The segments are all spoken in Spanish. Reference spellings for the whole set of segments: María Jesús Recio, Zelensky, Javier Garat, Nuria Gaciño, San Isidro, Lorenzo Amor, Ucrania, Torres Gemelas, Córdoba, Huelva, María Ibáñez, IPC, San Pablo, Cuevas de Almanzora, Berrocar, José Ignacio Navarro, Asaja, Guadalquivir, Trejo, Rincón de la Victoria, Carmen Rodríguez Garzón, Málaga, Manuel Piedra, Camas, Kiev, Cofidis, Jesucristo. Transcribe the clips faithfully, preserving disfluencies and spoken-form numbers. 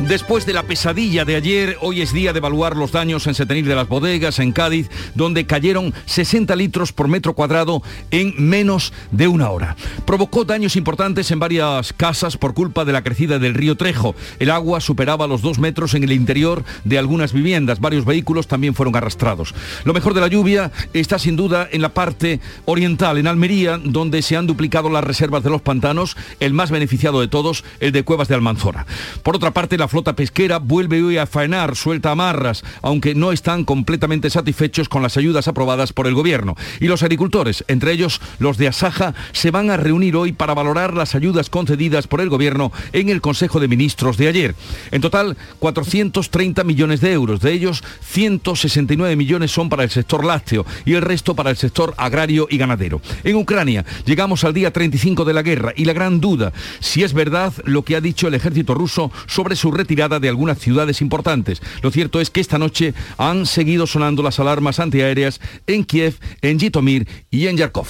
Después de la pesadilla de ayer, hoy es día de evaluar los daños en Setenil de las Bodegas, en Cádiz, donde cayeron sesenta litros por metro cuadrado en menos de una hora. Provocó daños importantes en varias casas por culpa de la crecida del río Trejo. El agua superaba los dos metros en el interior de algunas viviendas. Varios vehículos también fueron arrastrados. Lo mejor de la lluvia está sin duda en la parte oriental, en Almería, donde se han duplicado las reservas de los pantanos, el más beneficiado de todos, el de Cuevas de Almanzora. Por otra parte, la La flota pesquera vuelve hoy a faenar, suelta amarras, aunque no están completamente satisfechos con las ayudas aprobadas por el gobierno. Y los agricultores, entre ellos los de Asaja, se van a reunir hoy para valorar las ayudas concedidas por el gobierno en el Consejo de Ministros de ayer. En total, cuatrocientos treinta millones de euros, de ellos ciento sesenta y nueve millones son para el sector lácteo y el resto para el sector agrario y ganadero. En Ucrania llegamos al día treinta y cinco de la guerra y la gran duda, si es verdad lo que ha dicho el ejército ruso sobre su retirada de algunas ciudades importantes. Lo cierto es que esta noche han seguido sonando las alarmas antiaéreas en Kiev, en Yitomir y en Yarkov.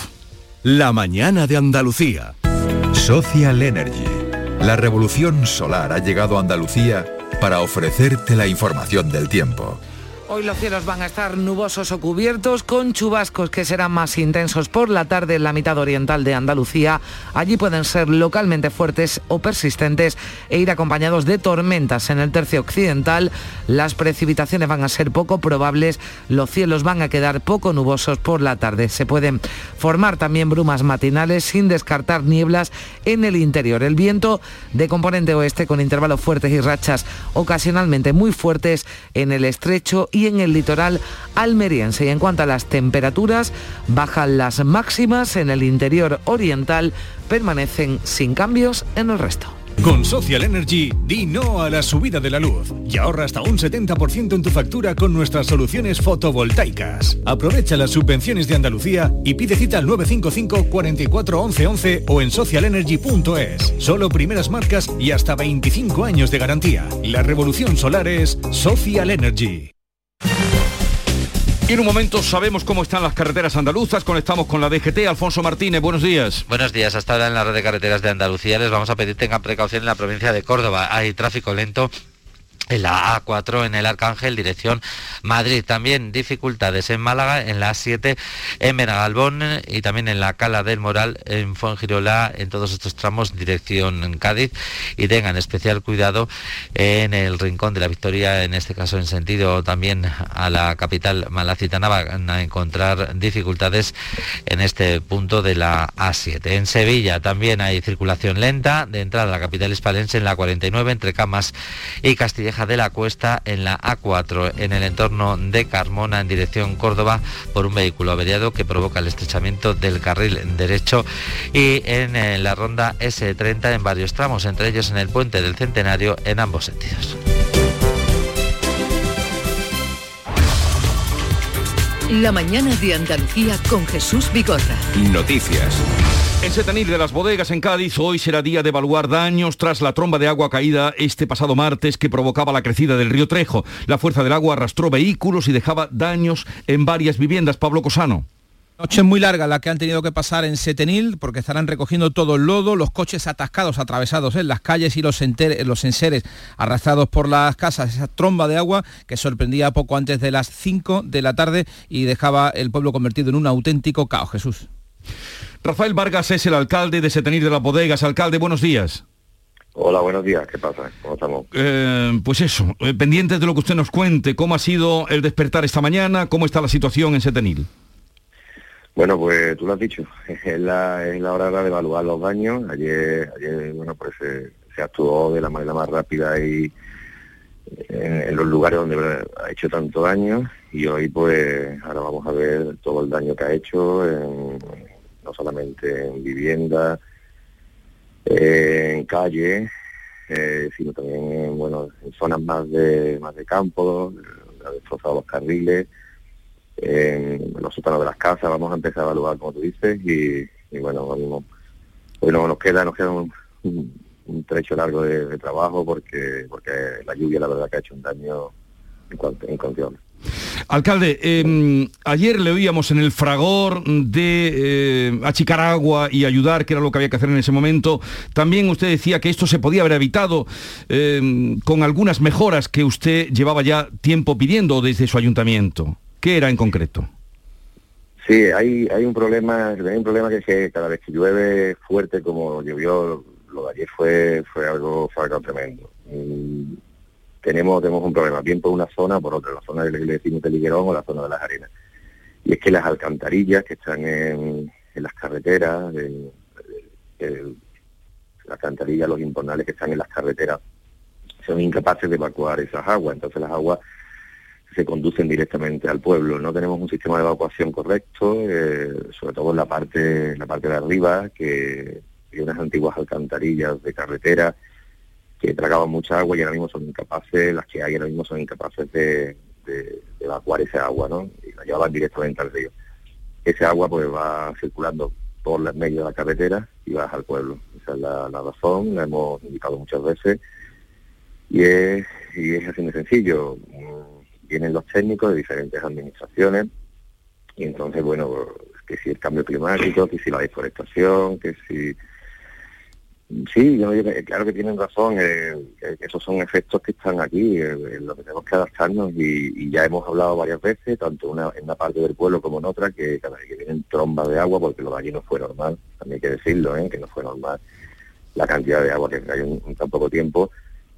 La mañana de Andalucía. Social Energy. La revolución solar ha llegado a Andalucía para ofrecerte la información del tiempo. Hoy los cielos van a estar nubosos o cubiertos con chubascos que serán más intensos por la tarde en la mitad oriental de Andalucía. Allí pueden ser localmente fuertes o persistentes e ir acompañados de tormentas. En el tercio occidental las precipitaciones van a ser poco probables. Los cielos van a quedar poco nubosos por la tarde. Se pueden formar también brumas matinales sin descartar nieblas en el interior. El viento de componente oeste con intervalos fuertes y rachas ocasionalmente muy fuertes en el estrecho y en el litoral almeriense. Y en cuanto a las temperaturas, bajan las máximas en el interior oriental, permanecen sin cambios en el resto. Con Social Energy, di no a la subida de la luz y ahorra hasta un setenta por ciento en tu factura con nuestras soluciones fotovoltaicas. Aprovecha las subvenciones de Andalucía y pide cita al nueve cinco cinco, cuatro cuatro, once once o en social energy punto es. Solo primeras marcas y hasta veinticinco años de garantía. La revolución solar es Social Energy. Y en un momento sabemos cómo están las carreteras andaluzas, conectamos con la D G T. Alfonso Martínez, buenos días. Buenos días, hasta ahora en la red de carreteras de Andalucía les vamos a pedir tengan precaución en la provincia de Córdoba, hay tráfico lento en la A cuatro en el Arcángel, dirección Madrid. También dificultades en Málaga, en la A siete, en Benagalbón y también en la Cala del Moral, en Fuengirola, en todos estos tramos, dirección Cádiz. Y tengan especial cuidado en el Rincón de la Victoria, en este caso en sentido también a la capital malacitana, van a encontrar dificultades en este punto de la A siete. En Sevilla también hay circulación lenta de entrada a la capital hispalense en la cuarenta y nueve, entre Camas y Castilleja de la Cuesta, en la A cuatro en el entorno de Carmona en dirección Córdoba por un vehículo averiado que provoca el estrechamiento del carril derecho, y en eh, la ronda ese treinta en varios tramos, entre ellos en el puente del Centenario en ambos sentidos. La mañana de Andalucía con Jesús Bigorra. Noticias. En Setenil de las Bodegas, en Cádiz, hoy será día de evaluar daños tras la tromba de agua caída este pasado martes que provocaba la crecida del río Trejo. La fuerza del agua arrastró vehículos y dejaba daños en varias viviendas. Pablo Cosano. Noche muy larga la que han tenido que pasar en Setenil porque estarán recogiendo todo el lodo, los coches atascados, atravesados en las calles y los, enter- los enseres arrastrados por las casas. Esa tromba de agua que sorprendía poco antes de las cinco de la tarde y dejaba el pueblo convertido en un auténtico caos. Jesús. Rafael Vargas es el alcalde de Setenil de las Bodegas. Alcalde, buenos días. Hola, buenos días. ¿Qué pasa? ¿Cómo estamos? Eh, pues eso, eh, pendientes de lo que usted nos cuente. ¿Cómo ha sido el despertar esta mañana? ¿Cómo está la situación en Setenil? Bueno, pues tú lo has dicho, es la, es la hora de evaluar los daños. Ayer, ayer bueno, pues se, se actuó de la manera más rápida y en, en los lugares donde ha hecho tanto daño, y hoy pues ahora vamos a ver todo el daño que ha hecho, en, no solamente en vivienda, en calle, eh, sino también en, bueno, en zonas más de, más de campo, ha destrozado los carriles, en los sótanos de las casas. Vamos a empezar a evaluar, como tú dices, y, y bueno, hoy, no, hoy no, nos queda nos queda un, un trecho largo de, de trabajo porque porque la lluvia, la verdad, que ha hecho un daño incontrolable. Alcalde, eh, ayer le oíamos en el fragor de eh, achicar agua y ayudar, que era lo que había que hacer en ese momento. También usted decía que esto se podía haber evitado eh, con algunas mejoras que usted llevaba ya tiempo pidiendo desde su ayuntamiento. ¿Qué era en concreto? Sí, hay hay un problema, hay un problema que es que cada vez que llueve fuerte, como llovió, lo de ayer fue fue algo, fue algo tremendo. Y... Tenemos, tenemos un problema, bien por una zona, por otra, la zona del vecino Teliguerón o la zona de las Arenas. Y es que las alcantarillas que están en, en las carreteras, en, en, las alcantarillas, los imponales que están en las carreteras, son incapaces de evacuar esas aguas. Entonces las aguas se conducen directamente al pueblo. No tenemos un sistema de evacuación correcto, eh, sobre todo en la parte, en la parte de arriba, que hay unas antiguas alcantarillas de carretera que tragaban mucha agua y ahora mismo son incapaces, las que hay ahora mismo son incapaces de, de, de evacuar esa agua, ¿no? Y la llevaban directamente al río. Ese agua pues va circulando por el medio de la carretera y va al pueblo. Esa es la, la razón, la hemos indicado muchas veces. Y es, y es así de sencillo. Vienen los técnicos de diferentes administraciones y entonces, bueno, que si el cambio climático, que si la deforestación, que si... Sí, yo, yo, claro que tienen razón, eh, esos son efectos que están aquí, eh, eh, lo que tenemos que adaptarnos y, y ya hemos hablado varias veces, tanto una, en una parte del pueblo como en otra, que cada vez que vienen trombas de agua, porque lo de allí no fue normal, también hay que decirlo, eh, que no fue normal la cantidad de agua que cayó en, en tan poco tiempo,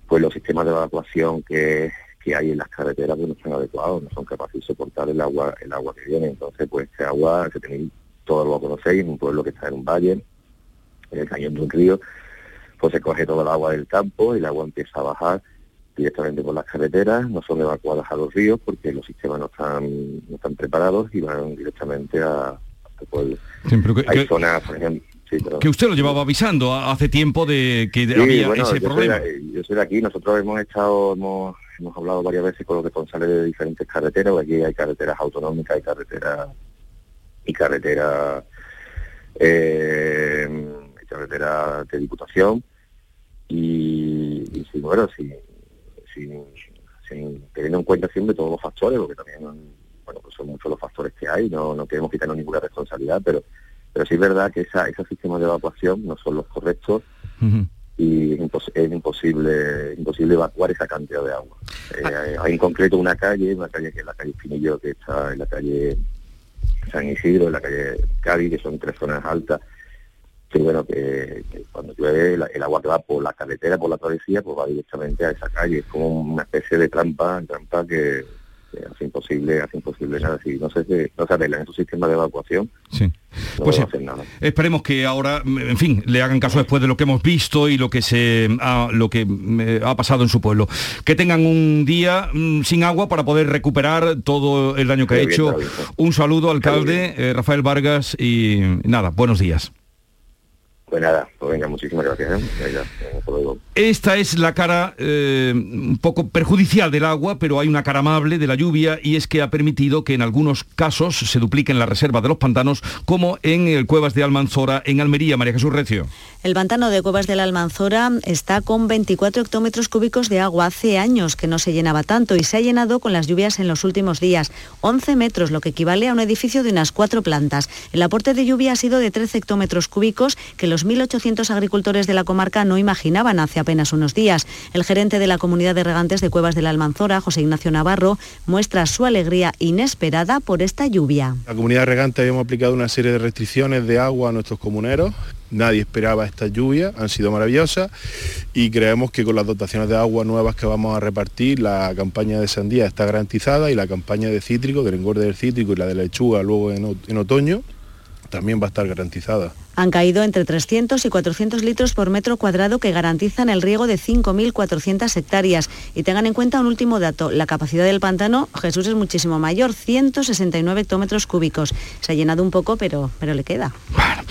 pues los sistemas de evacuación que, que hay en las carreteras pues no están adecuados, no son capaces de soportar el agua el agua que viene, entonces pues este agua, que tenéis, todo lo conocéis, en un pueblo que está en un valle, en el cañón de un río, pues se coge todo el agua del campo y el agua empieza a bajar directamente por las carreteras, no son evacuadas a los ríos porque los sistemas no están no están preparados y van directamente a, a pueblo. Sí, que, hay que, zonas, por ejemplo... Sí, que usted lo llevaba avisando hace tiempo de que sí, había bueno, ese yo problema. Soy de, yo soy de aquí, nosotros hemos estado, hemos, hemos hablado varias veces con los responsables de diferentes carreteras, aquí hay carreteras autonómicas, hay carreteras... y carreteras... Eh, carretera de Diputación y, y sí, bueno, sin, sin, sin teniendo en cuenta siempre todos los factores, porque también bueno, pues son muchos los factores que hay, no, no queremos quitarnos ninguna responsabilidad, pero pero sí es verdad que esa, esos sistemas de evacuación no son los correctos. Uh-huh. Y es, impos- es imposible imposible evacuar esa cantidad de agua. Eh, hay en concreto una calle, una calle que es la calle Espinillo, que está en la calle San Isidro, en la calle Cádiz, que son tres zonas altas, que bueno, que, que cuando llueve el, el agua que va por la carretera, por la travesía, pues va directamente a esa calle. Es como una especie de trampa, trampa que, que hace imposible, hace imposible nada. Si no se, no se arreglan esos sistemas de evacuación, sí. No pues hacer nada. Esperemos que ahora, en fin, le hagan caso después de lo que hemos visto y lo que se ha, lo que ha pasado en su pueblo. Que tengan un día mmm, sin agua para poder recuperar todo el daño que sí, ha bien, hecho. Bien, bien. Un saludo, alcalde eh, Rafael Vargas, y nada, buenos días. Pues nada, pues venga, muchísimas gracias. Venga, venga, esta es la cara eh, un poco perjudicial del agua, pero hay una cara amable de la lluvia y es que ha permitido que en algunos casos se dupliquen las reservas de los pantanos, como en el Cuevas de Almanzora, en Almería. María Jesús Recio. El pantano de Cuevas de la Almanzora está con veinticuatro hectómetros cúbicos de agua. Hace años que no se llenaba tanto y se ha llenado con las lluvias en los últimos días. once metros, lo que equivale a un edificio de unas cuatro plantas. El aporte de lluvia ha sido de trece hectómetros cúbicos que los mil ochocientos agricultores de la comarca no imaginaban hace apenas unos días. El gerente de la comunidad de regantes de Cuevas de la Almanzora, José Ignacio Navarro, muestra su alegría inesperada por esta lluvia. La comunidad de regantes habíamos aplicado una serie de restricciones de agua a nuestros comuneros. Nadie esperaba esta lluvia, han sido maravillosas y creemos que con las dotaciones de agua nuevas que vamos a repartir, la campaña de sandía está garantizada y la campaña de cítrico, del engorde del cítrico y la de la lechuga luego en, o- en otoño, también va a estar garantizada. Han caído entre trescientos y cuatrocientos litros por metro cuadrado que garantizan el riego de cinco mil cuatrocientas hectáreas. Y tengan en cuenta un último dato, la capacidad del pantano, Jesús, es muchísimo mayor, ciento sesenta y nueve hectómetros cúbicos. Se ha llenado un poco, pero, pero le queda. Bueno,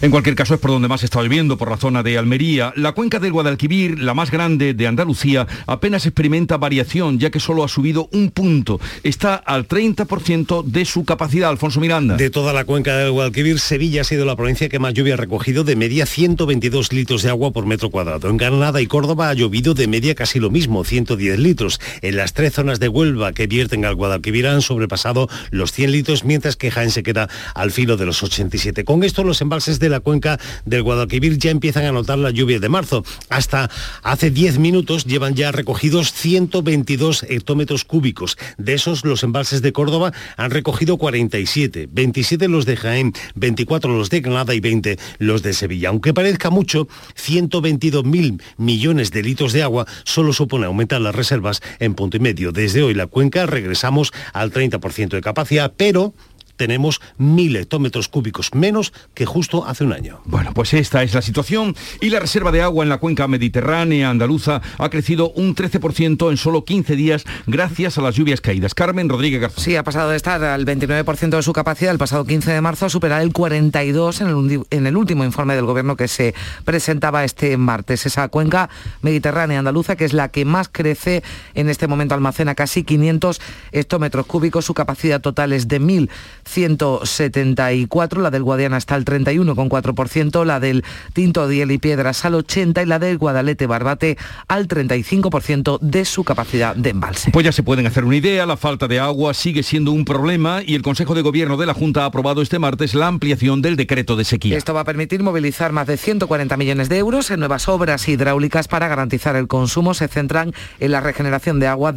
en cualquier caso es por donde más está lloviendo, por la zona de Almería. La cuenca del Guadalquivir, la más grande de Andalucía, apenas experimenta variación, ya que solo ha subido un punto. Está al treinta por ciento de su capacidad, Alfonso Miranda. De toda la cuenca del Guadalquivir, Sevilla ha sido la provincia que más más lluvia ha recogido de media ciento veintidós litros de agua por metro cuadrado. En Granada y Córdoba ha llovido de media casi lo mismo, ciento diez litros. En las tres zonas de Huelva que vierten al Guadalquivir han sobrepasado los cien litros, mientras que Jaén se queda al filo de los ochenta y siete. Con esto, los embalses de la cuenca del Guadalquivir ya empiezan a notar la lluvia de marzo. Hasta hace diez minutos llevan ya recogidos ciento veintidós hectómetros cúbicos. De esos, los embalses de Córdoba han recogido cuarenta y siete, veintisiete los de Jaén, veinticuatro los de Granada y veinte los de Sevilla. Aunque parezca mucho, ciento veintidós mil millones de litros de agua solo supone aumentar las reservas en punto y medio. Desde hoy la cuenca regresamos al treinta por ciento de capacidad, pero tenemos mil hectómetros cúbicos menos que justo hace un año. Bueno, pues esta es la situación y la reserva de agua en la cuenca mediterránea andaluza ha crecido un trece por ciento en solo quince días gracias a las lluvias caídas. Carmen Rodríguez Garzón. Sí, ha pasado de estar al veintinueve por ciento de su capacidad el pasado quince de marzo a superar el cuarenta y dos por ciento en el, en el último informe del Gobierno que se presentaba este martes. Esa cuenca mediterránea andaluza, que es la que más crece en este momento, almacena casi quinientos hectómetros cúbicos. Su capacidad total es de mil ciento setenta y cuatro, la del Guadiana está al treinta y uno coma cuatro por ciento, la del Tinto, Diel y Piedras al ochenta por ciento y la del Guadalete Barbate al treinta y cinco por ciento de su capacidad de embalse. Pues ya se pueden hacer una idea, la falta de agua sigue siendo un problema y el Consejo de Gobierno de la Junta ha aprobado este martes la ampliación del decreto de sequía. Esto va a permitir movilizar más de ciento cuarenta millones de euros en nuevas obras hidráulicas para garantizar el consumo. Se centran en la regeneración de aguas,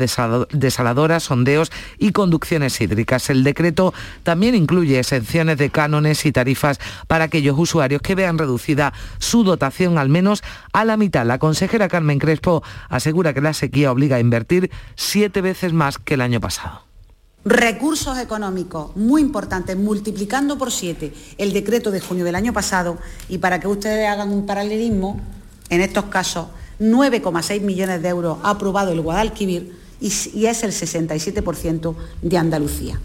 desaladoras, sondeos y conducciones hídricas. El decreto también También incluye exenciones de cánones y tarifas para aquellos usuarios que vean reducida su dotación al menos a la mitad. La consejera Carmen Crespo asegura que la sequía obliga a invertir siete veces más que el año pasado. Recursos económicos muy importantes, multiplicando por siete el decreto de junio del año pasado, y para que ustedes hagan un paralelismo, en estos casos nueve coma seis millones de euros ha aprobado el Guadalquivir y es el sesenta y siete por ciento de Andalucía.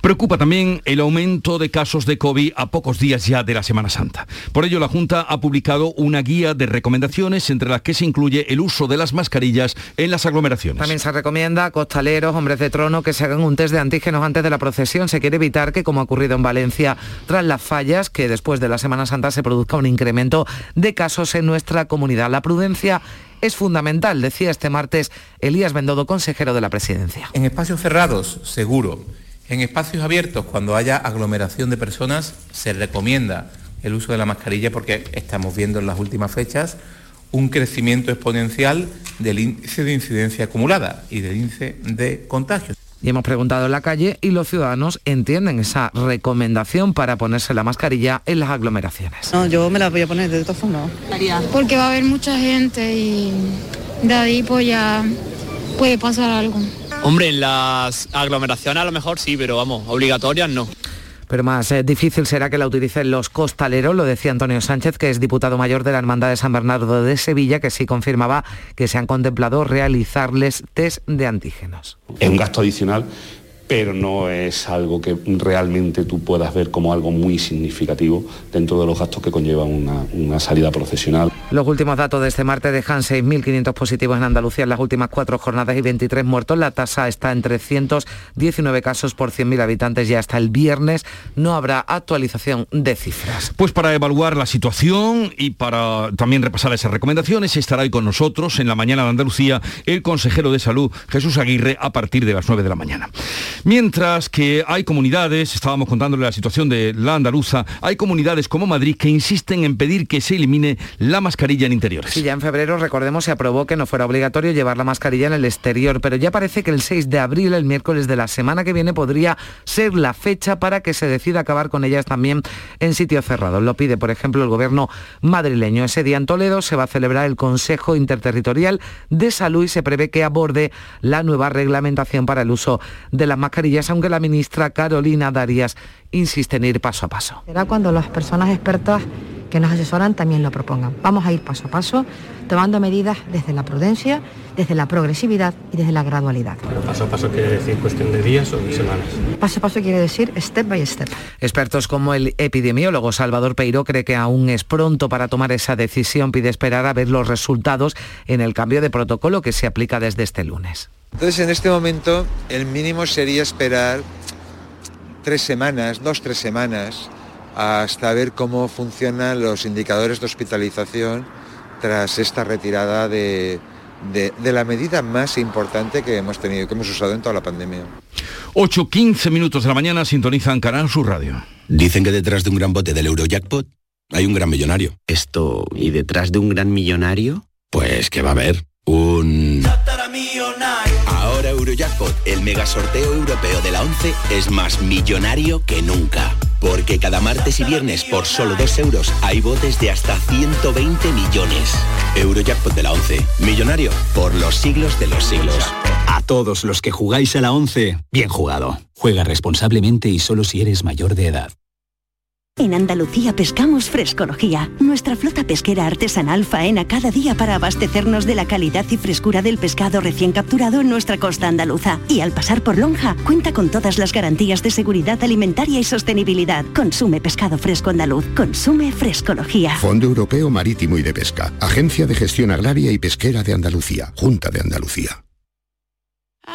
Preocupa también el aumento de casos de COVID a pocos días ya de la Semana Santa. Por ello, la Junta ha publicado una guía de recomendaciones, entre las que se incluye el uso de las mascarillas en las aglomeraciones. También se recomienda a costaleros, hombres de trono, que se hagan un test de antígenos antes de la procesión. Se quiere evitar que, como ha ocurrido en Valencia, tras las fallas, que después de la Semana Santa se produzca un incremento de casos en nuestra comunidad. La prudencia es fundamental, decía este martes Elías Bendodo, consejero de la Presidencia. En espacios cerrados, seguro. En espacios abiertos, cuando haya aglomeración de personas, se recomienda el uso de la mascarilla porque estamos viendo en las últimas fechas un crecimiento exponencial del índice de incidencia acumulada y del índice de contagios. Y hemos preguntado en la calle y los ciudadanos entienden esa recomendación para ponerse la mascarilla en las aglomeraciones. No, yo me la voy a poner de todas formas. Porque va a haber mucha gente y de ahí pues ya puede pasar algo. Hombre, en las aglomeraciones a lo mejor sí, pero vamos, obligatorias no. Pero más eh, difícil será que la utilicen los costaleros, lo decía Antonio Sánchez, que es diputado mayor de la Hermandad de San Bernardo de Sevilla, que sí confirmaba que se han contemplado realizarles test de antígenos. Es un gasto adicional, pero no es algo que realmente tú puedas ver como algo muy significativo dentro de los gastos que conlleva una, una salida procesional. Los últimos datos de este martes dejan seis mil quinientos positivos en Andalucía en las últimas cuatro jornadas y veintitrés muertos. La tasa está en trescientos diecinueve casos por cien mil habitantes y hasta el viernes no habrá actualización de cifras. Pues para evaluar la situación y para también repasar esas recomendaciones estará hoy con nosotros en la mañana de Andalucía el consejero de Salud, Jesús Aguirre, a partir de las nueve de la mañana. Mientras que hay comunidades, estábamos contándole la situación de la andaluza, hay comunidades como Madrid que insisten en pedir que se elimine la mascarilla en interiores. Sí, ya en febrero, recordemos, se aprobó que no fuera obligatorio llevar la mascarilla en el exterior, pero ya parece que el seis de abril, el miércoles de la semana que viene, podría ser la fecha para que se decida acabar con ellas también en sitios cerrados. Lo pide, por ejemplo, el gobierno madrileño. Ese día en Toledo se va a celebrar el Consejo Interterritorial de Salud y se prevé que aborde la nueva reglamentación para el uso de las mascarillas. mascarillas, aunque la ministra Carolina Darias insiste en ir paso a paso. Será cuando las personas expertas que nos asesoran también lo propongan. Vamos a ir paso a paso, tomando medidas desde la prudencia, desde la progresividad y desde la gradualidad. Pero paso a paso quiere decir cuestión de días o de semanas. Paso a paso quiere decir step by step. Expertos como el epidemiólogo Salvador Peiró cree que aún es pronto para tomar esa decisión, pide esperar a ver los resultados en el cambio de protocolo que se aplica desde este lunes. Entonces, en este momento, el mínimo sería esperar tres semanas, dos, tres semanas, hasta ver cómo funcionan los indicadores de hospitalización tras esta retirada de... De, de la medida más importante que hemos tenido, que hemos usado en toda la pandemia. ocho quince minutos de la mañana, sintonizan Canal Sur Radio. Dicen que detrás de un gran bote del Eurojackpot hay un gran millonario. Esto, ¿y detrás de un gran millonario? Pues que va a haber un... Ahora Eurojackpot, el mega sorteo europeo de la once, es más millonario que nunca. Porque cada martes y viernes por solo dos euros hay botes de hasta ciento veinte millones. Eurojackpot de la once, millonario por los siglos de los siglos. A todos los que jugáis a la once, bien jugado. Juega responsablemente y solo si eres mayor de edad. En Andalucía pescamos Frescología, nuestra flota pesquera artesanal faena cada día para abastecernos de la calidad y frescura del pescado recién capturado en nuestra costa andaluza. Y al pasar por Lonja, cuenta con todas las garantías de seguridad alimentaria y sostenibilidad. Consume pescado fresco andaluz, consume Frescología. Fondo Europeo Marítimo y de Pesca, Agencia de Gestión Agraria y Pesquera de Andalucía, Junta de Andalucía.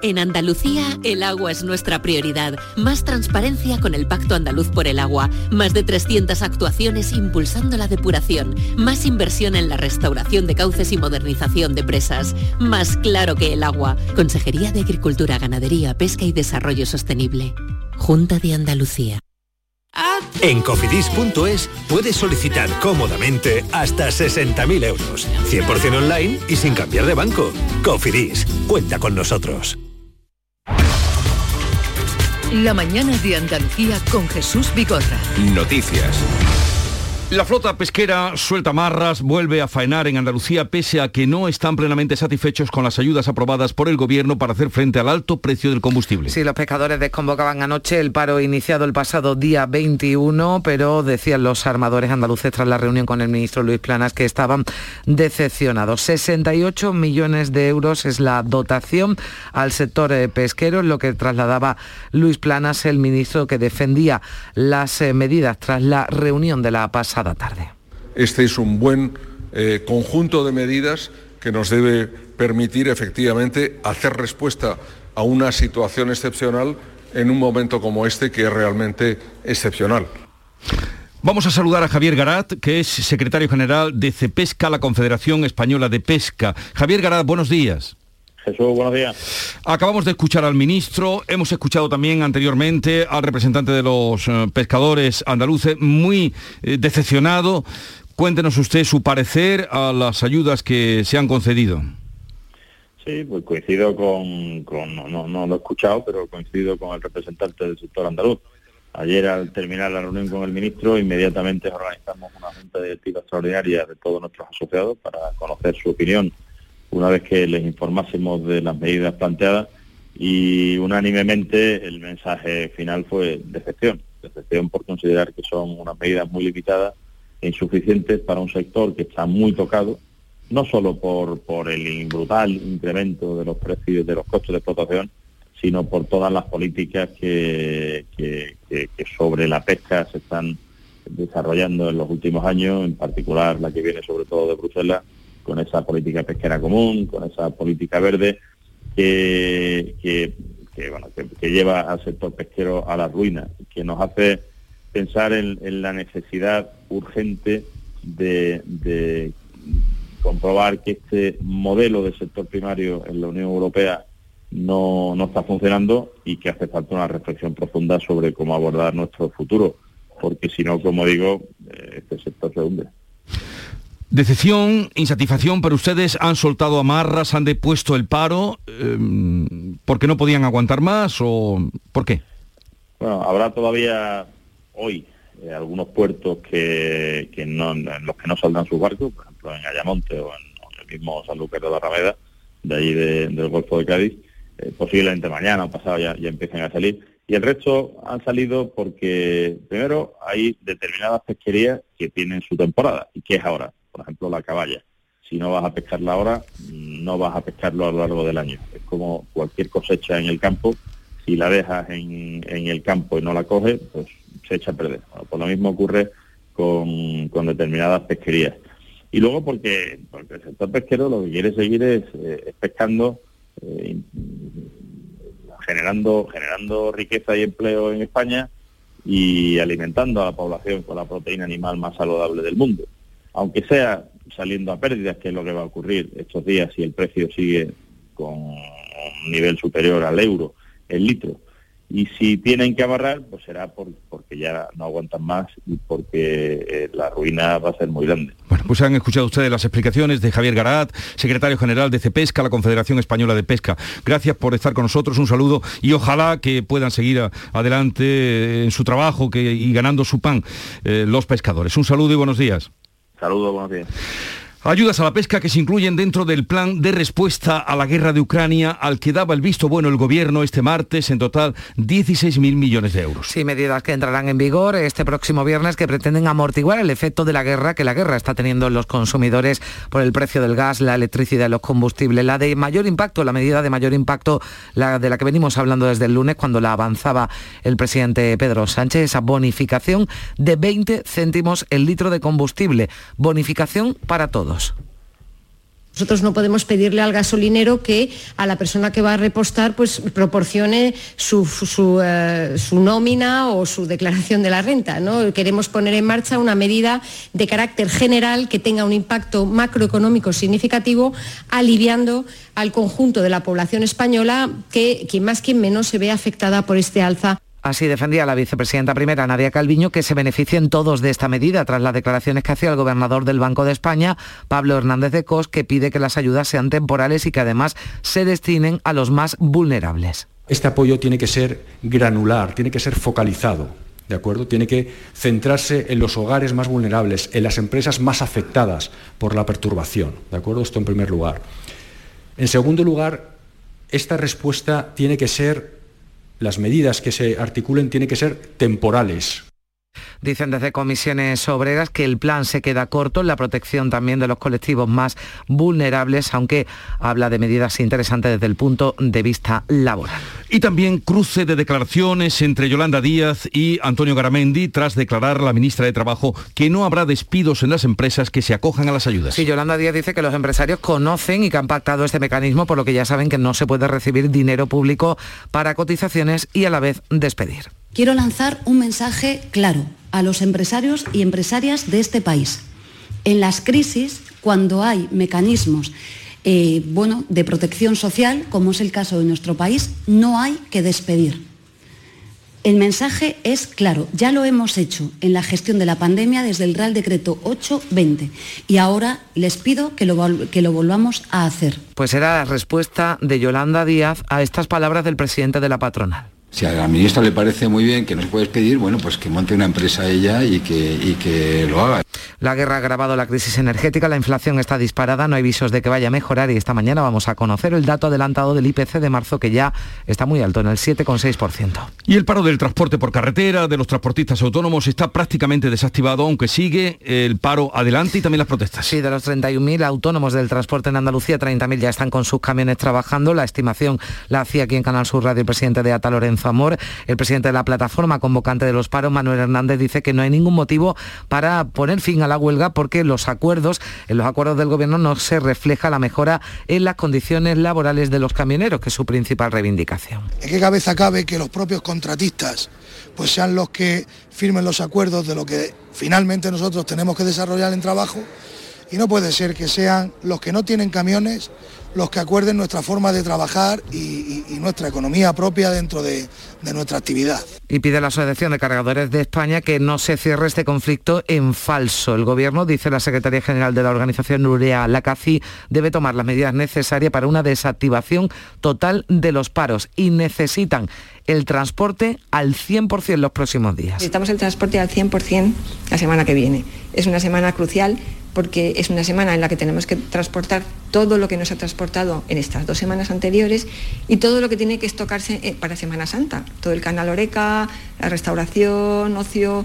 En Andalucía, el agua es nuestra prioridad. Más transparencia con el Pacto Andaluz por el Agua. Más de trescientas actuaciones impulsando la depuración. Más inversión en la restauración de cauces y modernización de presas. Más claro que el agua. Consejería de Agricultura, Ganadería, Pesca y Desarrollo Sostenible. Junta de Andalucía. En cofidis punto es puedes solicitar cómodamente hasta sesenta mil euros. cien por cien online y sin cambiar de banco. Cofidis, cuenta con nosotros. La mañana de Andalucía con Jesús Vigorra. Noticias. La flota pesquera suelta amarras, vuelve a faenar en Andalucía pese a que no están plenamente satisfechos con las ayudas aprobadas por el Gobierno para hacer frente al alto precio del combustible. Sí, los pescadores desconvocaban anoche el paro iniciado el pasado día veintiuno, pero decían los armadores andaluces tras la reunión con el ministro Luis Planas que estaban decepcionados. sesenta y ocho millones de euros es la dotación al sector pesquero, lo que trasladaba Luis Planas, el ministro que defendía las medidas tras la reunión de la pasada tarde. Este es un buen eh, conjunto de medidas que nos debe permitir efectivamente hacer respuesta a una situación excepcional en un momento como este, que es realmente excepcional. Vamos a saludar a Javier Garat, que es secretario general de Cepesca, la Confederación Española de Pesca. Javier Garat, buenos días. Jesús, buenos días. Acabamos de escuchar al ministro, hemos escuchado también anteriormente al representante de los pescadores andaluces, muy eh, decepcionado. Cuéntenos usted su parecer a las ayudas que se han concedido. Sí, pues coincido con, con no, no, no lo he escuchado, pero coincido con el representante del sector andaluz. Ayer, al terminar la reunión con el ministro, inmediatamente organizamos una junta directiva extraordinaria de todos nuestros asociados para conocer su opinión, una vez que les informásemos de las medidas planteadas, y unánimemente el mensaje final fue decepción. Decepción por considerar que son unas medidas muy limitadas e insuficientes para un sector que está muy tocado, no solo por, por el brutal incremento de los precios de los costes de explotación, sino por todas las políticas que, que, que, que sobre la pesca se están desarrollando en los últimos años, en particular la que viene sobre todo de Bruselas, con esa política pesquera común, con esa política verde, que, que, que, bueno, que, que lleva al sector pesquero a la ruina, que nos hace pensar en, en la necesidad urgente de, de comprobar que este modelo del sector primario en la Unión Europea no, no está funcionando y que hace falta una reflexión profunda sobre cómo abordar nuestro futuro, porque si no, como digo, este sector se hunde. Decepción, insatisfacción, pero ustedes han soltado amarras, han depuesto el paro, eh, ¿porque no podían aguantar más o por qué? Bueno, habrá todavía hoy eh, algunos puertos que, que no, en los que no saldrán sus barcos, por ejemplo en Ayamonte o en, o en el mismo San Lucas de la Rameda, de allí de, del Golfo de Cádiz, eh, posiblemente mañana o pasado ya, ya empiecen a salir. Y el resto han salido porque, primero, hay determinadas pesquerías que tienen su temporada, y que es ahora. Por ejemplo, la caballa. Si no vas a pescarla ahora, no vas a pescarlo a lo largo del año. como cualquier cosecha en el campo, si la dejas en, en el campo y no la coges, pues se echa a perder. Bueno, pues lo mismo ocurre con, con determinadas pesquerías. Y luego porque, porque el sector pesquero lo que quiere seguir es, eh, es pescando, eh, generando, generando riqueza y empleo en España y alimentando a la población con la proteína animal más saludable del mundo. Aunque sea saliendo a pérdidas, que es lo que va a ocurrir estos días si el precio sigue con un nivel superior al euro, el litro. Y si tienen que amarrar, pues será por, porque ya no aguantan más y porque eh, la ruina va a ser muy grande. Bueno, pues han escuchado ustedes las explicaciones de Javier Garat, secretario general de Cepesca, la Confederación Española de Pesca. Gracias por estar con nosotros, un saludo y ojalá que puedan seguir a, adelante en su trabajo que, y ganando su pan eh, los pescadores. Un saludo y buenos días. Saludos, buenos días. Ayudas a la pesca que se incluyen dentro del plan de respuesta a la guerra de Ucrania, al que daba el visto bueno el gobierno este martes, en total dieciséis mil millones de euros. Sí, medidas que entrarán en vigor este próximo viernes que pretenden amortiguar el efecto de la guerra que la guerra está teniendo en los consumidores por el precio del gas, la electricidad y los combustibles. La de mayor impacto, la medida de mayor impacto, la de la que venimos hablando desde el lunes cuando la avanzaba el presidente Pedro Sánchez, esa bonificación de veinte céntimos el litro de combustible, bonificación para todos. Nosotros no podemos pedirle al gasolinero que a la persona que va a repostar pues proporcione su, su, eh, su nómina o su declaración de la renta, ¿no? Queremos poner en marcha una medida de carácter general que tenga un impacto macroeconómico significativo, aliviando al conjunto de la población española que, quien más quien menos, se ve afectada por este alza. Así defendía la vicepresidenta primera, Nadia Calviño, que se beneficien todos de esta medida tras las declaraciones que hacía el gobernador del Banco de España, Pablo Hernández de Cos, que pide que las ayudas sean temporales y que además se destinen a los más vulnerables. Este apoyo tiene que ser granular, tiene que ser focalizado, ¿de acuerdo? Tiene que centrarse en los hogares más vulnerables, en las empresas más afectadas por la perturbación, ¿de acuerdo? Esto en primer lugar. En segundo lugar, esta respuesta tiene que ser... Las medidas que se articulen tienen que ser temporales. Dicen desde Comisiones Obreras que el plan se queda corto en la protección también de los colectivos más vulnerables, aunque habla de medidas interesantes desde el punto de vista laboral. Y también cruce de declaraciones entre Yolanda Díaz y Antonio Garamendi tras declarar la ministra de Trabajo que no habrá despidos en las empresas que se acojan a las ayudas. Sí, Yolanda Díaz dice que los empresarios conocen y que han pactado este mecanismo, por lo que ya saben que no se puede recibir dinero público para cotizaciones y a la vez despedir. Quiero lanzar un mensaje claro a los empresarios y empresarias de este país. En las crisis, cuando hay mecanismos eh, bueno, de protección social, como es el caso de nuestro país, no hay que despedir. El mensaje es claro, ya lo hemos hecho en la gestión de la pandemia desde el Real Decreto ocho veinte y ahora les pido que lo, vol- que lo volvamos a hacer. Pues era la respuesta de Yolanda Díaz a estas palabras del presidente de la patronal. Si a la ministra le parece muy bien que nos puedes pedir, bueno, pues que monte una empresa ella y que, y que lo haga. La guerra ha agravado la crisis energética, la inflación está disparada, no hay visos de que vaya a mejorar y esta mañana vamos a conocer el dato adelantado del I P C de marzo que ya está muy alto, en el siete coma seis por ciento. Y el paro del transporte por carretera de los transportistas autónomos está prácticamente desactivado, aunque sigue el paro adelante y también las protestas. Sí, de los treinta y un mil autónomos del transporte en Andalucía, treinta mil ya están con sus camiones trabajando. La estimación la hacía aquí en Canal Sur Radio el presidente de A T A, Lorenzo Amor. El presidente de la plataforma convocante de los paros, Manuel Hernández, dice que no hay ningún motivo para poner fin a la huelga porque los acuerdos, en los acuerdos del gobierno no se refleja la mejora en las condiciones laborales de los camioneros, que es su principal reivindicación. ¿En qué cabeza cabe que los propios contratistas pues sean los que firmen los acuerdos de lo que finalmente nosotros tenemos que desarrollar en trabajo? Y no puede ser que sean los que no tienen camiones los que acuerden nuestra forma de trabajar y, y, y nuestra economía propia dentro de, de nuestra actividad. Y pide la Asociación de Cargadores de España que no se cierre este conflicto en falso. El gobierno, dice la secretaria general de la organización, Nuria Lacaci, debe tomar las medidas necesarias para una desactivación total de los paros y necesitan el transporte al cien por ciento los próximos días. Necesitamos el transporte al cien por ciento la semana que viene. Es una semana crucial porque es una semana en la que tenemos que transportar todo lo que nos ha transportado en estas dos semanas anteriores y todo lo que tiene que estocarse para Semana Santa, todo el canal Horeca, la restauración, ocio.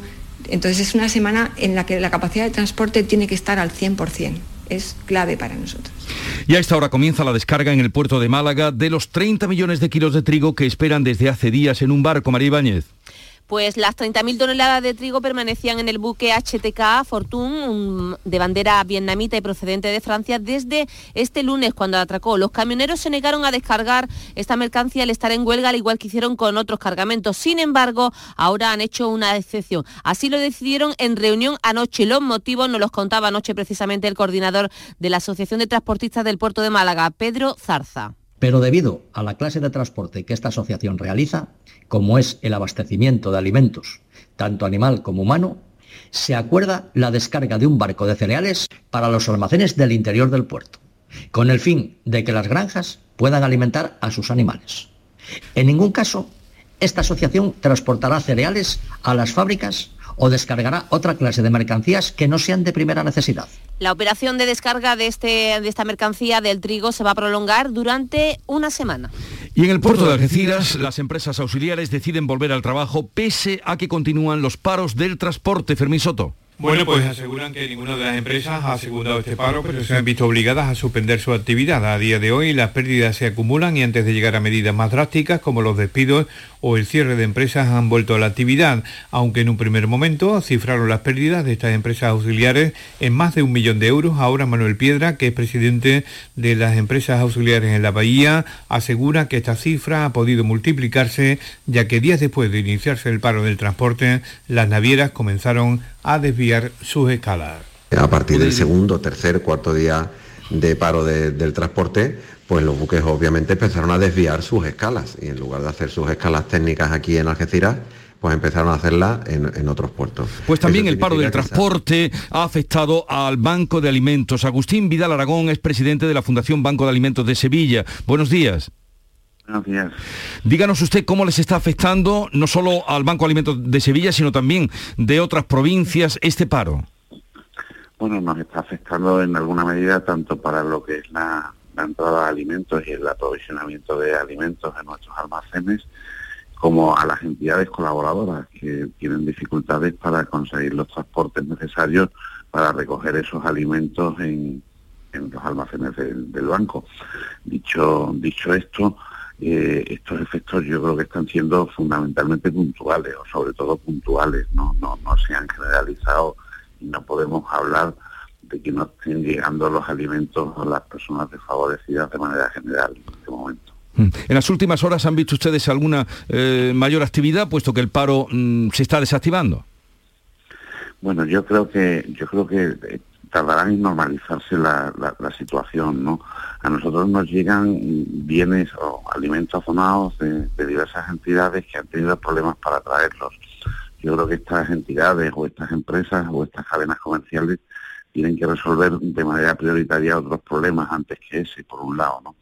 Entonces es una semana en la que la capacidad de transporte tiene que estar al cien por ciento. es clave para nosotros. Y a esta hora comienza la descarga en el puerto de Málaga de los treinta millones de kilos de trigo que esperan desde hace días en un barco, María Ibáñez. Pues las treinta mil toneladas de trigo permanecían en el buque H T K Fortune, de bandera vietnamita y procedente de Francia, desde este lunes cuando atracó. Los camioneros se negaron a descargar esta mercancía al estar en huelga, al igual que hicieron con otros cargamentos. Sin embargo, ahora han hecho una excepción. Así lo decidieron en reunión anoche. Los motivos nos los contaba anoche precisamente el coordinador de la Asociación de Transportistas del Puerto de Málaga, Pedro Zarza. Pero debido a la clase de transporte que esta asociación realiza, como es el abastecimiento de alimentos, tanto animal como humano, se acuerda la descarga de un barco de cereales para los almacenes del interior del puerto, con el fin de que las granjas puedan alimentar a sus animales. En ningún caso, esta asociación transportará cereales a las fábricas o descargará otra clase de mercancías que no sean de primera necesidad. La operación de descarga de, este, de esta mercancía del trigo se va a prolongar durante una semana. Y en el puerto de Algeciras, las empresas auxiliares deciden volver al trabajo pese a que continúan los paros del transporte. Fermín Soto. Bueno, pues aseguran que ninguna de las empresas ha secundado este paro, pero se han visto obligadas a suspender su actividad. A día de hoy las pérdidas se acumulan y antes de llegar a medidas más drásticas como los despidos o el cierre de empresas han vuelto a la actividad, aunque en un primer momento cifraron las pérdidas de estas empresas auxiliares en más de un millón de euros. Ahora Manuel Piedra, que es presidente de las empresas auxiliares en la Bahía, asegura que esta cifra ha podido multiplicarse, ya que días después de iniciarse el paro del transporte, las navieras comenzaron a desviar sus escalas. A partir del segundo, tercer, cuarto día de paro de, del transporte, pues los buques obviamente empezaron a desviar sus escalas y en lugar de hacer sus escalas técnicas aquí en Algeciras, pues empezaron a hacerlas en, en otros puertos. Pues también el paro del transporte ha afectado al Banco de Alimentos. Agustín Vidal Aragón es presidente de la Fundación Banco de Alimentos de Sevilla. Buenos días. Buenos días. Díganos usted cómo les está afectando no solo al Banco de Alimentos de Sevilla, sino también de otras provincias este paro. Bueno, nos está afectando en alguna medida tanto para lo que es la, la entrada de alimentos y el aprovisionamiento de alimentos en nuestros almacenes, como a las entidades colaboradoras que tienen dificultades para conseguir los transportes necesarios para recoger esos alimentos en, en los almacenes del, del banco. Dicho, dicho esto, Eh, estos efectos yo creo que están siendo fundamentalmente puntuales, o sobre todo puntuales, no, no, no se han generalizado y no podemos hablar de que no estén llegando los alimentos a las personas desfavorecidas de manera general en este momento. En las últimas horas han visto ustedes alguna eh, mayor actividad, puesto que el paro mmm, se está desactivando. Bueno, yo creo que yo creo que eh, tardarán en normalizarse la, la, la situación, ¿no? A nosotros nos llegan bienes o alimentos azonados de, de diversas entidades que han tenido problemas para traerlos. Yo creo que estas entidades o estas empresas o estas cadenas comerciales tienen que resolver de manera prioritaria otros problemas antes que ese, por un lado, ¿no?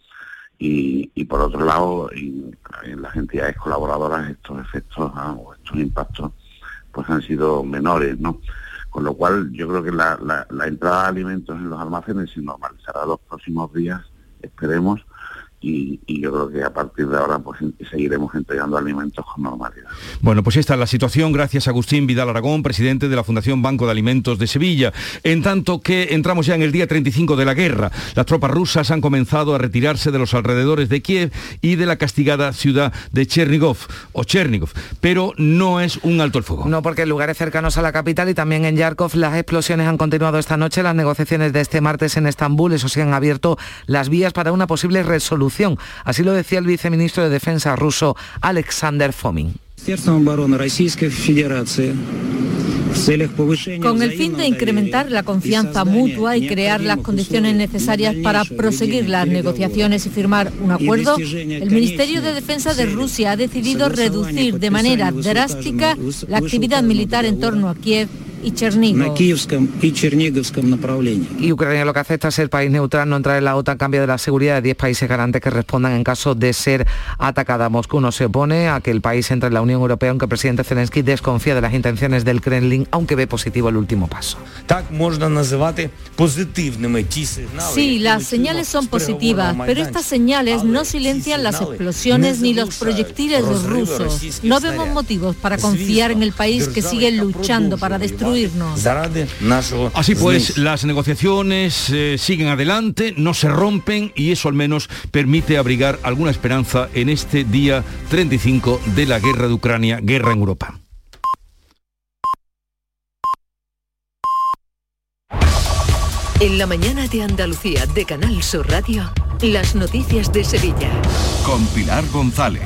Y, y por otro lado, en, en las entidades colaboradoras estos efectos ah, o estos impactos pues han sido menores, ¿no? Con lo cual, yo creo que la, la, la entrada de alimentos en los almacenes se normalizará los próximos días, esperemos, y, y yo creo que a partir de ahora pues seguiremos entregando alimentos con normalidad. Bueno, pues esta es la situación. Gracias, Agustín Vidal Aragón, presidente de la Fundación Banco de Alimentos de Sevilla. En tanto que entramos ya en el día treinta y cinco de la guerra, las tropas rusas han comenzado a retirarse de los alrededores de Kiev y de la castigada ciudad de Chernigov, o Chernigov, pero no es un alto el fuego. No, porque en lugares cercanos a la capital y también en Yarkov las explosiones han continuado esta noche. Las negociaciones de este martes en Estambul, eso sí, han abierto las vías para una posible resolución. Así lo decía el viceministro de Defensa ruso, Alexander Fomin. Con el fin de incrementar la confianza mutua y crear las condiciones necesarias para proseguir las negociaciones y firmar un acuerdo, el Ministerio de Defensa de Rusia ha decidido reducir de manera drástica la actividad militar en torno a Kiev y Chernigov. Y Ucrania lo que acepta es ser país neutral, no entrar en la OTAN, cambia de la seguridad de diez países garantes que respondan en caso de ser atacada. Moscú no se opone a que el país entre en la Unión Europea, aunque el presidente Zelensky desconfía de las intenciones del Kremlin, aunque ve positivo el último paso. Sí, las señales son positivas, pero estas señales no silencian las explosiones ni los proyectiles rusos. No vemos motivos para confiar en el país que sigue luchando para destruir destruirnos. Así pues, las negociaciones eh, siguen adelante, no se rompen y eso al menos permite abrigar alguna esperanza en este día treinta y cinco de la guerra de Ucrania, guerra en Europa. En la mañana de Andalucía, de Canal Sur Radio, las noticias de Sevilla. Con Pilar González.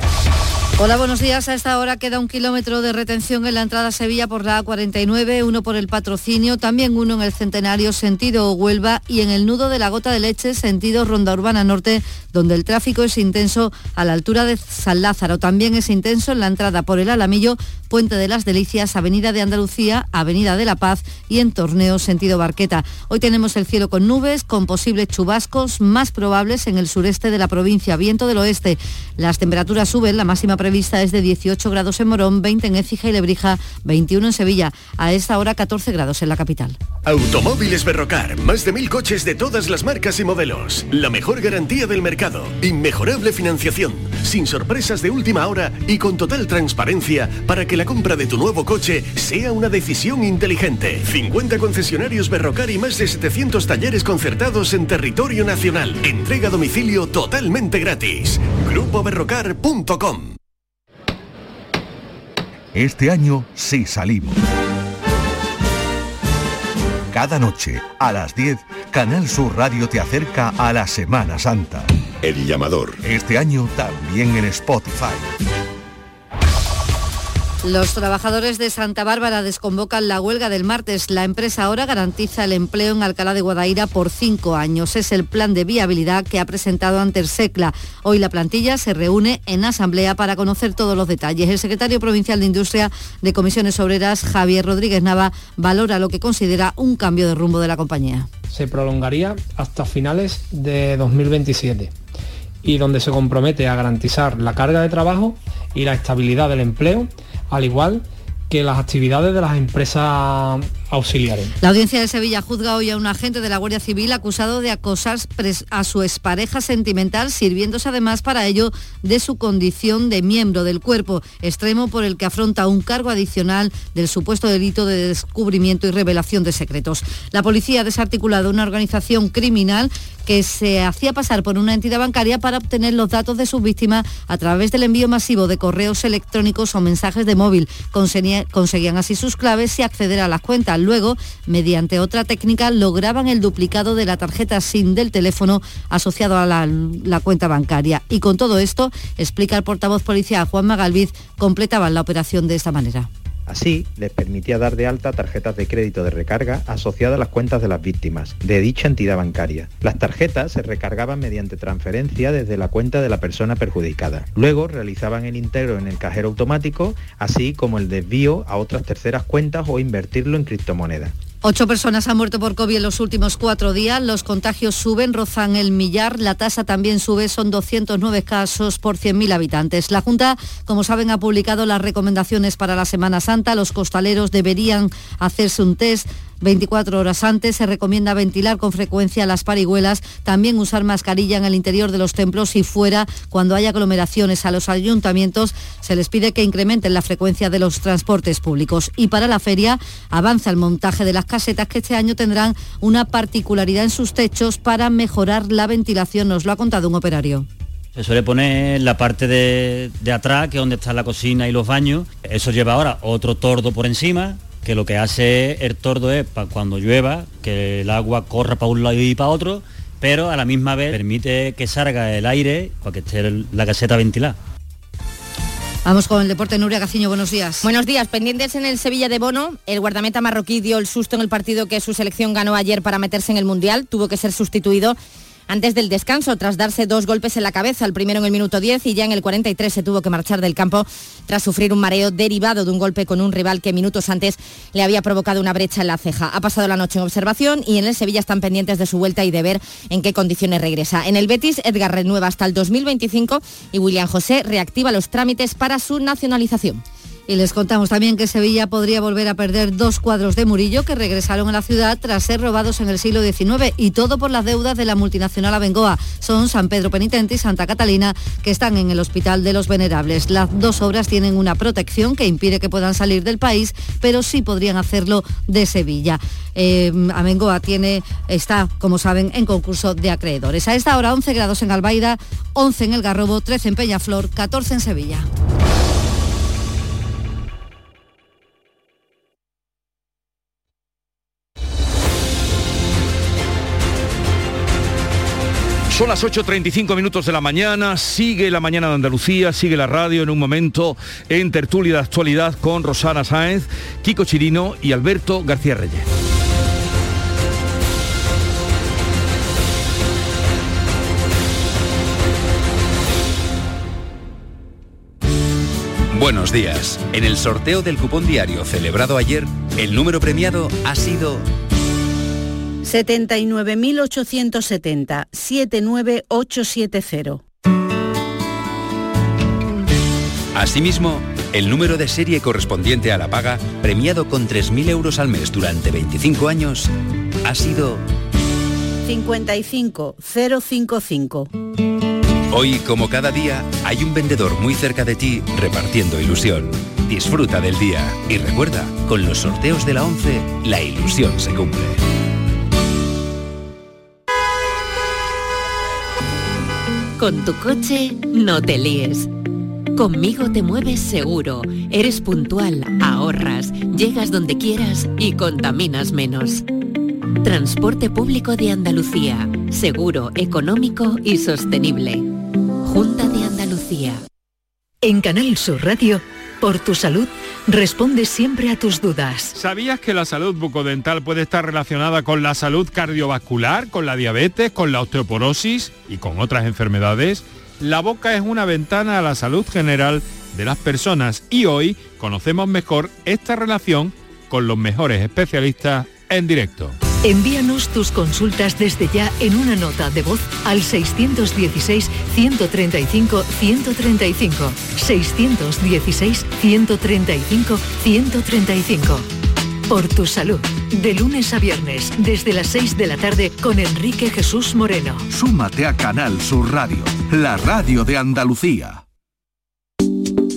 Hola, buenos días. A esta hora queda un kilómetro de retención en la entrada a Sevilla por la A cuarenta y nueve, uno por el Patrocinio, también uno en el Centenario, sentido Huelva, y en el nudo de la Gota de Leche, sentido Ronda Urbana Norte, donde el tráfico es intenso a la altura de San Lázaro. También es intenso en la entrada por el Alamillo, Puente de las Delicias, Avenida de Andalucía, Avenida de la Paz y en Torneo, sentido Barqueta. Hoy tenemos el cielo con nubes, con posibles chubascos más probables en el sureste de la provincia, viento del oeste. Las temperaturas suben, la máxima prevista es de dieciocho grados en Morón, veinte en Écija y Lebrija, veintiuno en Sevilla. A esta hora catorce grados en la capital. Automóviles Berrocar, más de mil coches de todas las marcas y modelos. La mejor garantía del mercado, inmejorable financiación, sin sorpresas de última hora y con total transparencia para que la compra de tu nuevo coche sea una decisión inteligente. cincuenta concesionarios Berrocar y más de setecientos talleres concertados en territorio nacional. Entrega a domicilio totalmente gratis. grupo berrocar punto com. Este año sí salimos. Cada noche, a las diez, Canal Sur Radio te acerca a la Semana Santa. El llamador. Este año también en Spotify. Los trabajadores de Santa Bárbara desconvocan la huelga del martes. La empresa ahora garantiza el empleo en Alcalá de Guadaira por cinco años. Es el plan de viabilidad que ha presentado ante el SECLA. Hoy la plantilla se reúne en asamblea para conocer todos los detalles. El secretario provincial de Industria de Comisiones Obreras, Javier Rodríguez Nava, valora lo que considera un cambio de rumbo de la compañía. Se prolongaría hasta finales de dos mil veintisiete y donde se compromete a garantizar la carga de trabajo y la estabilidad del empleo, al igual que las actividades de las empresas auxiliares. La Audiencia de Sevilla juzga hoy a un agente de la Guardia Civil acusado de acosar a su expareja sentimental, sirviéndose además para ello de su condición de miembro del cuerpo, extremo por el que afronta un cargo adicional del supuesto delito de descubrimiento y revelación de secretos. La policía ha desarticulado una organización criminal que se hacía pasar por una entidad bancaria para obtener los datos de sus víctimas a través del envío masivo de correos electrónicos o mensajes de móvil. Conseguían así sus claves y acceder a las cuentas. Luego, mediante otra técnica, lograban el duplicado de la tarjeta SIM del teléfono asociado a la, la cuenta bancaria. Y con todo esto, explica el portavoz policial Juanma Galviz, completaban la operación de esta manera. Así, les permitía dar de alta tarjetas de crédito de recarga asociadas a las cuentas de las víctimas, de dicha entidad bancaria. Las tarjetas se recargaban mediante transferencia desde la cuenta de la persona perjudicada. Luego realizaban el integro en el cajero automático, así como el desvío a otras terceras cuentas o invertirlo en criptomonedas. Ocho personas han muerto por COVID en los últimos cuatro días. Los contagios suben, rozan el millar. La tasa también sube, son doscientos nueve casos por cien mil habitantes. La Junta, como saben, ha publicado las recomendaciones para la Semana Santa. Los costaleros deberían hacerse un test veinticuatro horas antes, se recomienda ventilar con frecuencia las parihuelas, también usar mascarilla en el interior de los templos y fuera cuando haya aglomeraciones. A los ayuntamientos se les pide que incrementen la frecuencia de los transportes públicos. Y para la feria avanza el montaje de las casetas que este año tendrán una particularidad en sus techos para mejorar la ventilación, nos lo ha contado un operario. Se suele poner la parte de, de atrás, que es donde está la cocina y los baños. Eso lleva ahora otro tordo por encima, que lo que hace el tordo es, para cuando llueva, que el agua corra para un lado y para otro, pero a la misma vez permite que salga el aire para que esté la caseta ventilada. Vamos con el deporte. Nuria Gaciño, buenos días. Buenos días. Pendientes en el Sevilla de Bono. El guardameta marroquí dio el susto en el partido que su selección ganó ayer para meterse en el Mundial. Tuvo que ser sustituido antes del descanso, tras darse dos golpes en la cabeza, el primero en el minuto diez y ya en el cuarenta y tres se tuvo que marchar del campo tras sufrir un mareo derivado de un golpe con un rival que minutos antes le había provocado una brecha en la ceja. Ha pasado la noche en observación y en el Sevilla están pendientes de su vuelta y de ver en qué condiciones regresa. En el Betis, Edgar renueva hasta el dos mil veinticinco y William José reactiva los trámites para su nacionalización. Y les contamos también que Sevilla podría volver a perder dos cuadros de Murillo que regresaron a la ciudad tras ser robados en el siglo diecinueve, y todo por las deudas de la multinacional Abengoa. Son San Pedro Penitente y Santa Catalina, que están en el Hospital de los Venerables. Las dos obras tienen una protección que impide que puedan salir del país, pero sí podrían hacerlo de Sevilla. Eh, Abengoa tiene, está, como saben, en concurso de acreedores. A esta hora once grados en Albaida, once en El Garrobo, trece en Peñaflor, catorce en Sevilla. Son las ocho y treinta y cinco minutos de la mañana, sigue la mañana de Andalucía, sigue la radio en un momento en Tertulia de Actualidad con Rosana Sáenz, Kiko Chirino y Alberto García Reyes. Buenos días. En el sorteo del cupón diario celebrado ayer, el número premiado ha sido setenta y nueve mil ochocientos setenta, siete nueve ocho siete cero. Asimismo, el número de serie correspondiente a la paga, premiado con tres mil euros al mes durante veinticinco años, ha sido cincuenta y cinco mil cincuenta y cinco. Hoy, como cada día, hay un vendedor muy cerca de ti repartiendo ilusión. Disfruta del día y recuerda, con los sorteos de la once, la ilusión se cumple. Con tu coche no te líes. Conmigo te mueves seguro, eres puntual, ahorras, llegas donde quieras y contaminas menos. Transporte público de Andalucía, seguro, económico y sostenible. Junta de Andalucía. En Canal Sur Radio, por tu salud, responde siempre a tus dudas. ¿Sabías que la salud bucodental puede estar relacionada con la salud cardiovascular, con la diabetes, con la osteoporosis y con otras enfermedades? La boca es una ventana a la salud general de las personas y hoy conocemos mejor esta relación con los mejores especialistas en directo. Envíanos tus consultas desde ya en una nota de voz al seis uno seis, uno tres cinco, uno tres cinco, seis uno seis, uno tres cinco, uno tres cinco. Por tu salud, de lunes a viernes, desde las seis de la tarde, con Enrique Jesús Moreno. Súmate a Canal Sur Radio, la radio de Andalucía.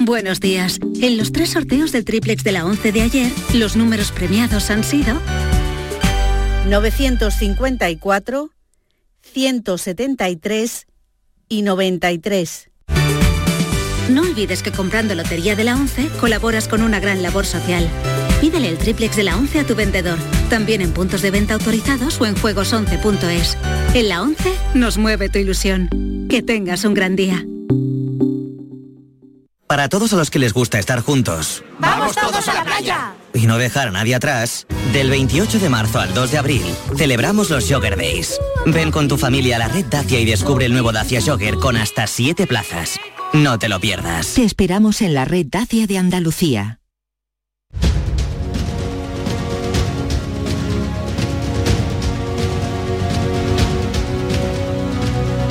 Buenos días. En los tres sorteos del triplex de la once de ayer, los números premiados han sido novecientos cincuenta y cuatro, ciento setenta y tres y noventa y tres. No olvides que comprando Lotería de la once colaboras con una gran labor social. Pídele el triplex de la once a tu vendedor, también en puntos de venta autorizados o en juegos once punto es. En la once nos mueve tu ilusión. Que tengas un gran día. Para todos a los que les gusta estar juntos. ¡Vamos todos a la playa! Y no dejar a nadie atrás. Del veintiocho de marzo al dos de abril, celebramos los Jogger Days. Ven con tu familia a la red Dacia y descubre el nuevo Dacia Jogger con hasta siete plazas. No te lo pierdas. Te esperamos en la red Dacia de Andalucía.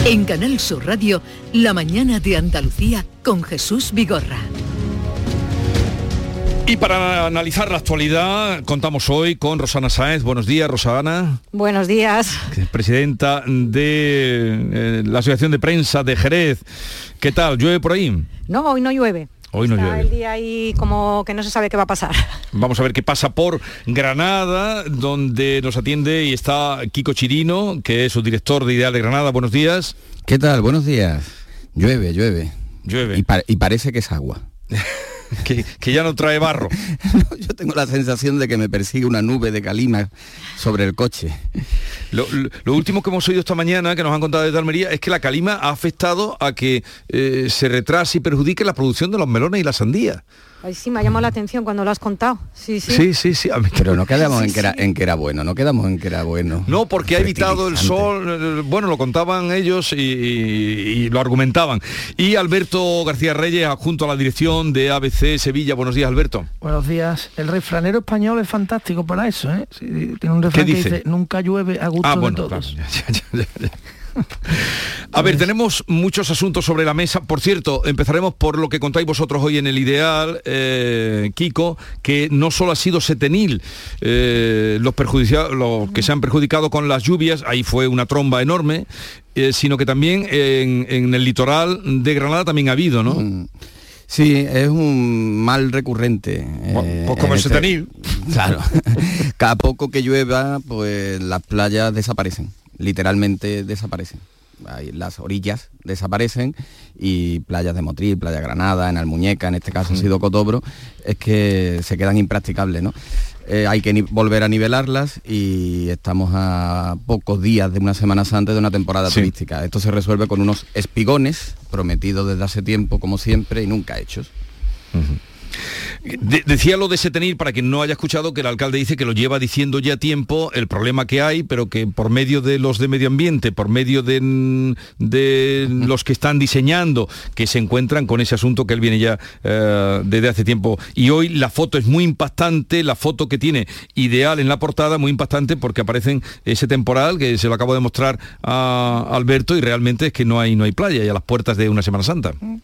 En Canal Sur Radio, La Mañana de Andalucía con Jesús Vigorra. Y para analizar la actualidad, contamos hoy con Rosana Sáenz. Buenos días, Rosana. Buenos días. Presidenta de eh, la Asociación de Prensa de Jerez. ¿Qué tal? ¿Llueve por ahí? No, hoy no llueve. Hoy no llueve. Está el día ahí como que no se sabe qué va a pasar. Vamos a ver qué pasa por Granada, donde nos atiende y está Kiko Chirino, que es subdirector de Ideal de Granada. Buenos días. ¿Qué tal? Buenos días. Llueve, llueve. Llueve. Y, pa- y parece que es agua. Que, que ya no trae barro. No, yo tengo la sensación de que me persigue una nube de calima sobre el coche. Lo, lo, lo último que hemos oído esta mañana, que nos han contado desde Almería, es que la calima ha afectado a que eh, se retrase y perjudique la producción de los melones y la sandía. Ay, sí, me ha llamado la atención cuando lo has contado. Sí, sí, sí, sí, sí. Pero no quedamos sí, en, que era, sí. en que era bueno, no quedamos en que era bueno. No, porque ha evitado el sol, bueno, lo contaban ellos y, y, y lo argumentaban. Y Alberto García Reyes, junto a la dirección de A B C Sevilla. Buenos días, Alberto. Buenos días. El refranero español es fantástico para eso, ¿eh? Sí, tiene un refrán que dice, nunca llueve a gusto ah, bueno, de todos. Claro, ya, ya, ya, ya. A ver, tenemos muchos asuntos sobre la mesa. Por cierto, empezaremos por lo que contáis vosotros hoy en El Ideal, eh, Kiko, que no solo ha sido Setenil eh, los, perjudicia- los que se han perjudicado con las lluvias, ahí fue una tromba enorme, eh, sino que también en, en el litoral de Granada también ha habido, ¿no? Mm. Sí, es un mal recurrente. Bueno, pues como el Setenil. Claro. Cada poco que llueva, pues las playas desaparecen, literalmente desaparecen. Ahí las orillas desaparecen y playas de Motril, playa Granada, en Almuñeca, en este caso ha sido Cotobro, es que se quedan impracticables, ¿no? Eh, hay que ni- volver a nivelarlas y estamos a pocos días de una Semana Santa y de una temporada sí. turística. Esto se resuelve con unos espigones prometidos desde hace tiempo, como siempre, y nunca hechos. Uh-huh. De- decía lo de Setenil, para quien no haya escuchado, que el alcalde dice que lo lleva diciendo ya tiempo, el problema que hay, pero que por medio de los de medio ambiente, por medio de, de uh-huh. los que están diseñando, que se encuentran con ese asunto que él viene ya eh, desde hace tiempo. Y hoy la foto es muy impactante, la foto que tiene Ideal en la portada, muy impactante, porque aparecen ese temporal que se lo acabo de mostrar a Alberto, y realmente es que no hay, no hay playa, y a las puertas de una Semana Santa. Uh-huh.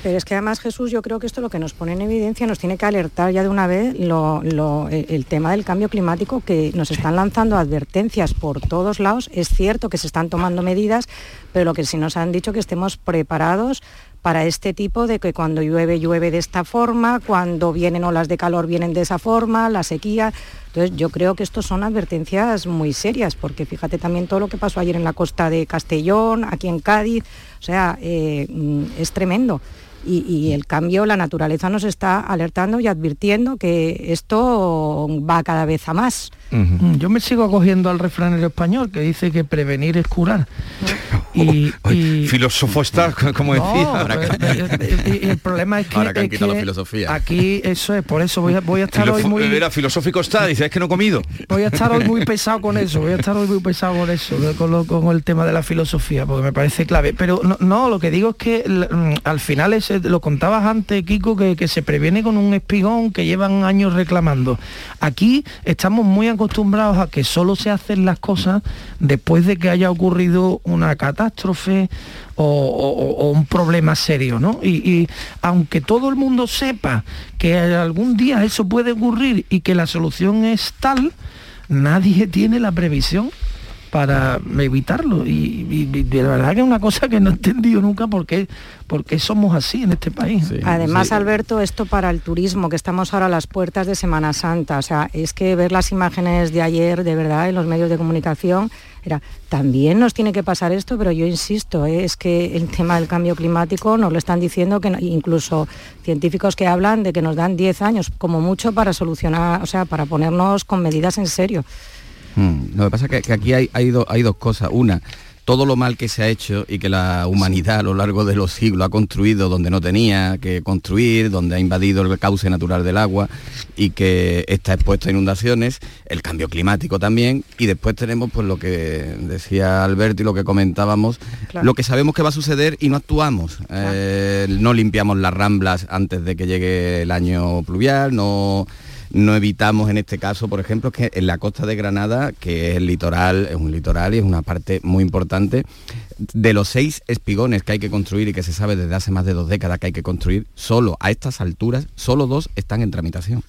Pero es que además, Jesús, yo creo que esto lo que nos pone en evidencia, nos tiene que alertar ya de una vez lo, lo, el, el tema del cambio climático, que nos están lanzando advertencias por todos lados. Es cierto que se están tomando medidas, pero lo que sí nos han dicho que estemos preparados para este tipo de que cuando llueve, llueve de esta forma, cuando vienen olas de calor, vienen de esa forma, la sequía. Entonces yo creo que estos son advertencias muy serias, porque fíjate también todo lo que pasó ayer en la costa de Castellón, aquí en Cádiz, o sea, eh, es tremendo. Y, y el cambio, la naturaleza nos está alertando y advirtiendo que esto va cada vez a más. Uh-huh. Yo me sigo acogiendo al refranero español que dice que prevenir es curar. Uh-huh. y, oh, y... Filósofo está, como no, decía. Pero, y, y el problema es que, ahora que, han quitado es que la filosofía. Aquí eso es, por eso voy a, voy a estar hoy muy... Era filosófico está, dice, es que no he comido. Voy a estar hoy muy pesado con eso, voy a estar hoy muy pesado con eso, con, lo, con el tema de la filosofía, porque me parece clave. Pero no, no lo que digo es que al final es... Lo contabas antes, Kiko, que, que se previene con un espigón que llevan años reclamando. Aquí estamos muy acostumbrados a que solo se hacen las cosas después de que haya ocurrido una catástrofe o, o, o un problema serio, ¿no? Y, y aunque todo el mundo sepa que algún día eso puede ocurrir y que la solución es tal, nadie tiene la previsión para evitarlo, y, y, y de la verdad que es una cosa que no he entendido nunca por qué, por qué somos así en este país. Sí, además, sí. Alberto, esto para el turismo, que estamos ahora a las puertas de Semana Santa, o sea, es que ver las imágenes de ayer, de verdad, en los medios de comunicación, era, también nos tiene que pasar esto, pero yo insisto, ¿eh? es que el tema del cambio climático nos lo están diciendo, que no, incluso científicos que hablan de que nos dan diez años, como mucho, para solucionar, o sea, para ponernos con medidas en serio. Hmm. Lo que pasa es que, que aquí hay, hay, do, hay dos cosas. Una, todo lo mal que se ha hecho y que la humanidad a lo largo de los siglos ha construido donde no tenía que construir, donde ha invadido el cauce natural del agua y que está expuesto a inundaciones, el cambio climático también, y después tenemos pues lo que decía Alberto y lo que comentábamos, claro. Lo que sabemos que va a suceder y no actuamos. Claro. Eh, no limpiamos las ramblas antes de que llegue el año pluvial, no... No evitamos en este caso, por ejemplo, que en la costa de Granada, que es el litoral, es un litoral y es una parte muy importante, de los seis espigones que hay que construir y que se sabe desde hace más de dos décadas que hay que construir, solo a estas alturas, solo dos están en tramitación.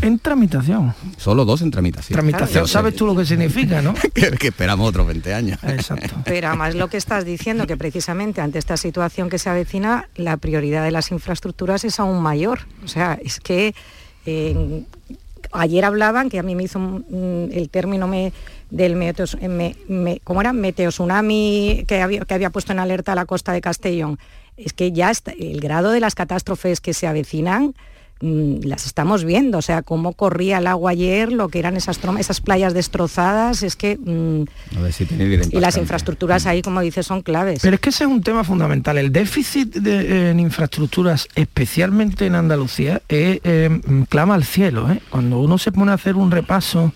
En tramitación. Solo dos en tramitación. Tramitación, sabes tú lo que significa, ¿no? que, que esperamos otros veinte años. Exacto. Pero además lo que estás diciendo, que precisamente ante esta situación que se avecina, la prioridad de las infraestructuras es aún mayor. O sea, es que... Eh, ayer hablaban, que a mí me hizo mm, el término me, del meteos, me, me, ¿cómo era? Meteotsunami que había, que había puesto en alerta a la costa de Castellón. Es que ya está, el grado de las catástrofes que se avecinan mm, las estamos viendo. O sea, cómo corría el agua ayer, lo que eran esas, trom- esas playas destrozadas, es que... Mm, a ver si tiene que ir en y las infraestructuras ahí, como dices, son claves. Pero es que ese es un tema fundamental. El déficit de, en infraestructuras, especialmente en Andalucía, eh, eh, clama al cielo. Eh. Cuando uno se pone a hacer un repaso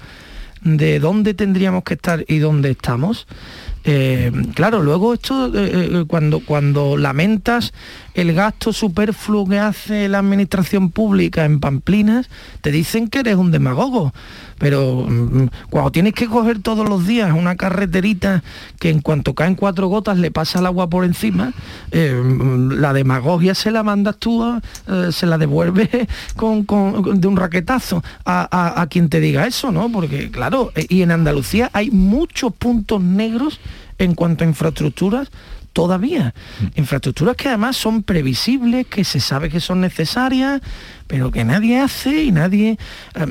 de dónde tendríamos que estar y dónde estamos, Eh, claro, luego esto, eh, cuando, cuando lamentas el gasto superfluo que hace la administración pública en pamplinas, te dicen que eres un demagogo. Pero mmm, cuando tienes que coger todos los días una carreterita que en cuanto caen cuatro gotas le pasa el agua por encima, eh, la demagogia se la mandas tú, eh, se la devuelves con, con, de un raquetazo a, a, a quien te diga eso, ¿no? Porque claro, y en Andalucía hay muchos puntos negros en cuanto a infraestructuras todavía. Infraestructuras que además son previsibles, que se sabe que son necesarias, pero que nadie hace y nadie...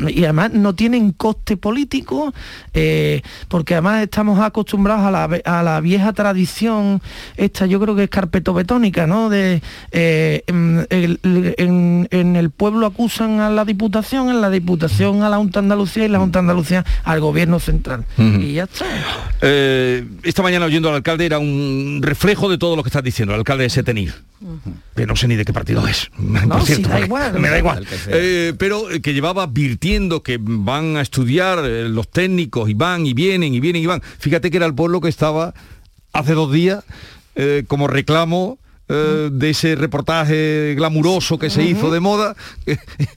Y además no tienen coste político, eh, porque además estamos acostumbrados a la, a la vieja tradición, esta yo creo que es carpetobetónica, ¿no? De, eh, en, en, en el pueblo acusan a la Diputación, en la Diputación a la Junta de Andalucía y la Junta de Andalucía al Gobierno Central. Uh-huh. Y ya está. Eh, esta mañana oyendo al alcalde era un reflejo de todo lo que estás diciendo, el alcalde de Setenil. Uh-huh. Que no sé ni de qué partido es. No, por cierto, si da igual, me da igual. Eh, pero que llevaba advirtiendo que van a estudiar eh, los técnicos y van y vienen y vienen y van. Fíjate que era el pueblo que estaba hace dos días eh, como reclamo eh, uh-huh. de ese reportaje glamuroso que se uh-huh. hizo de moda eh,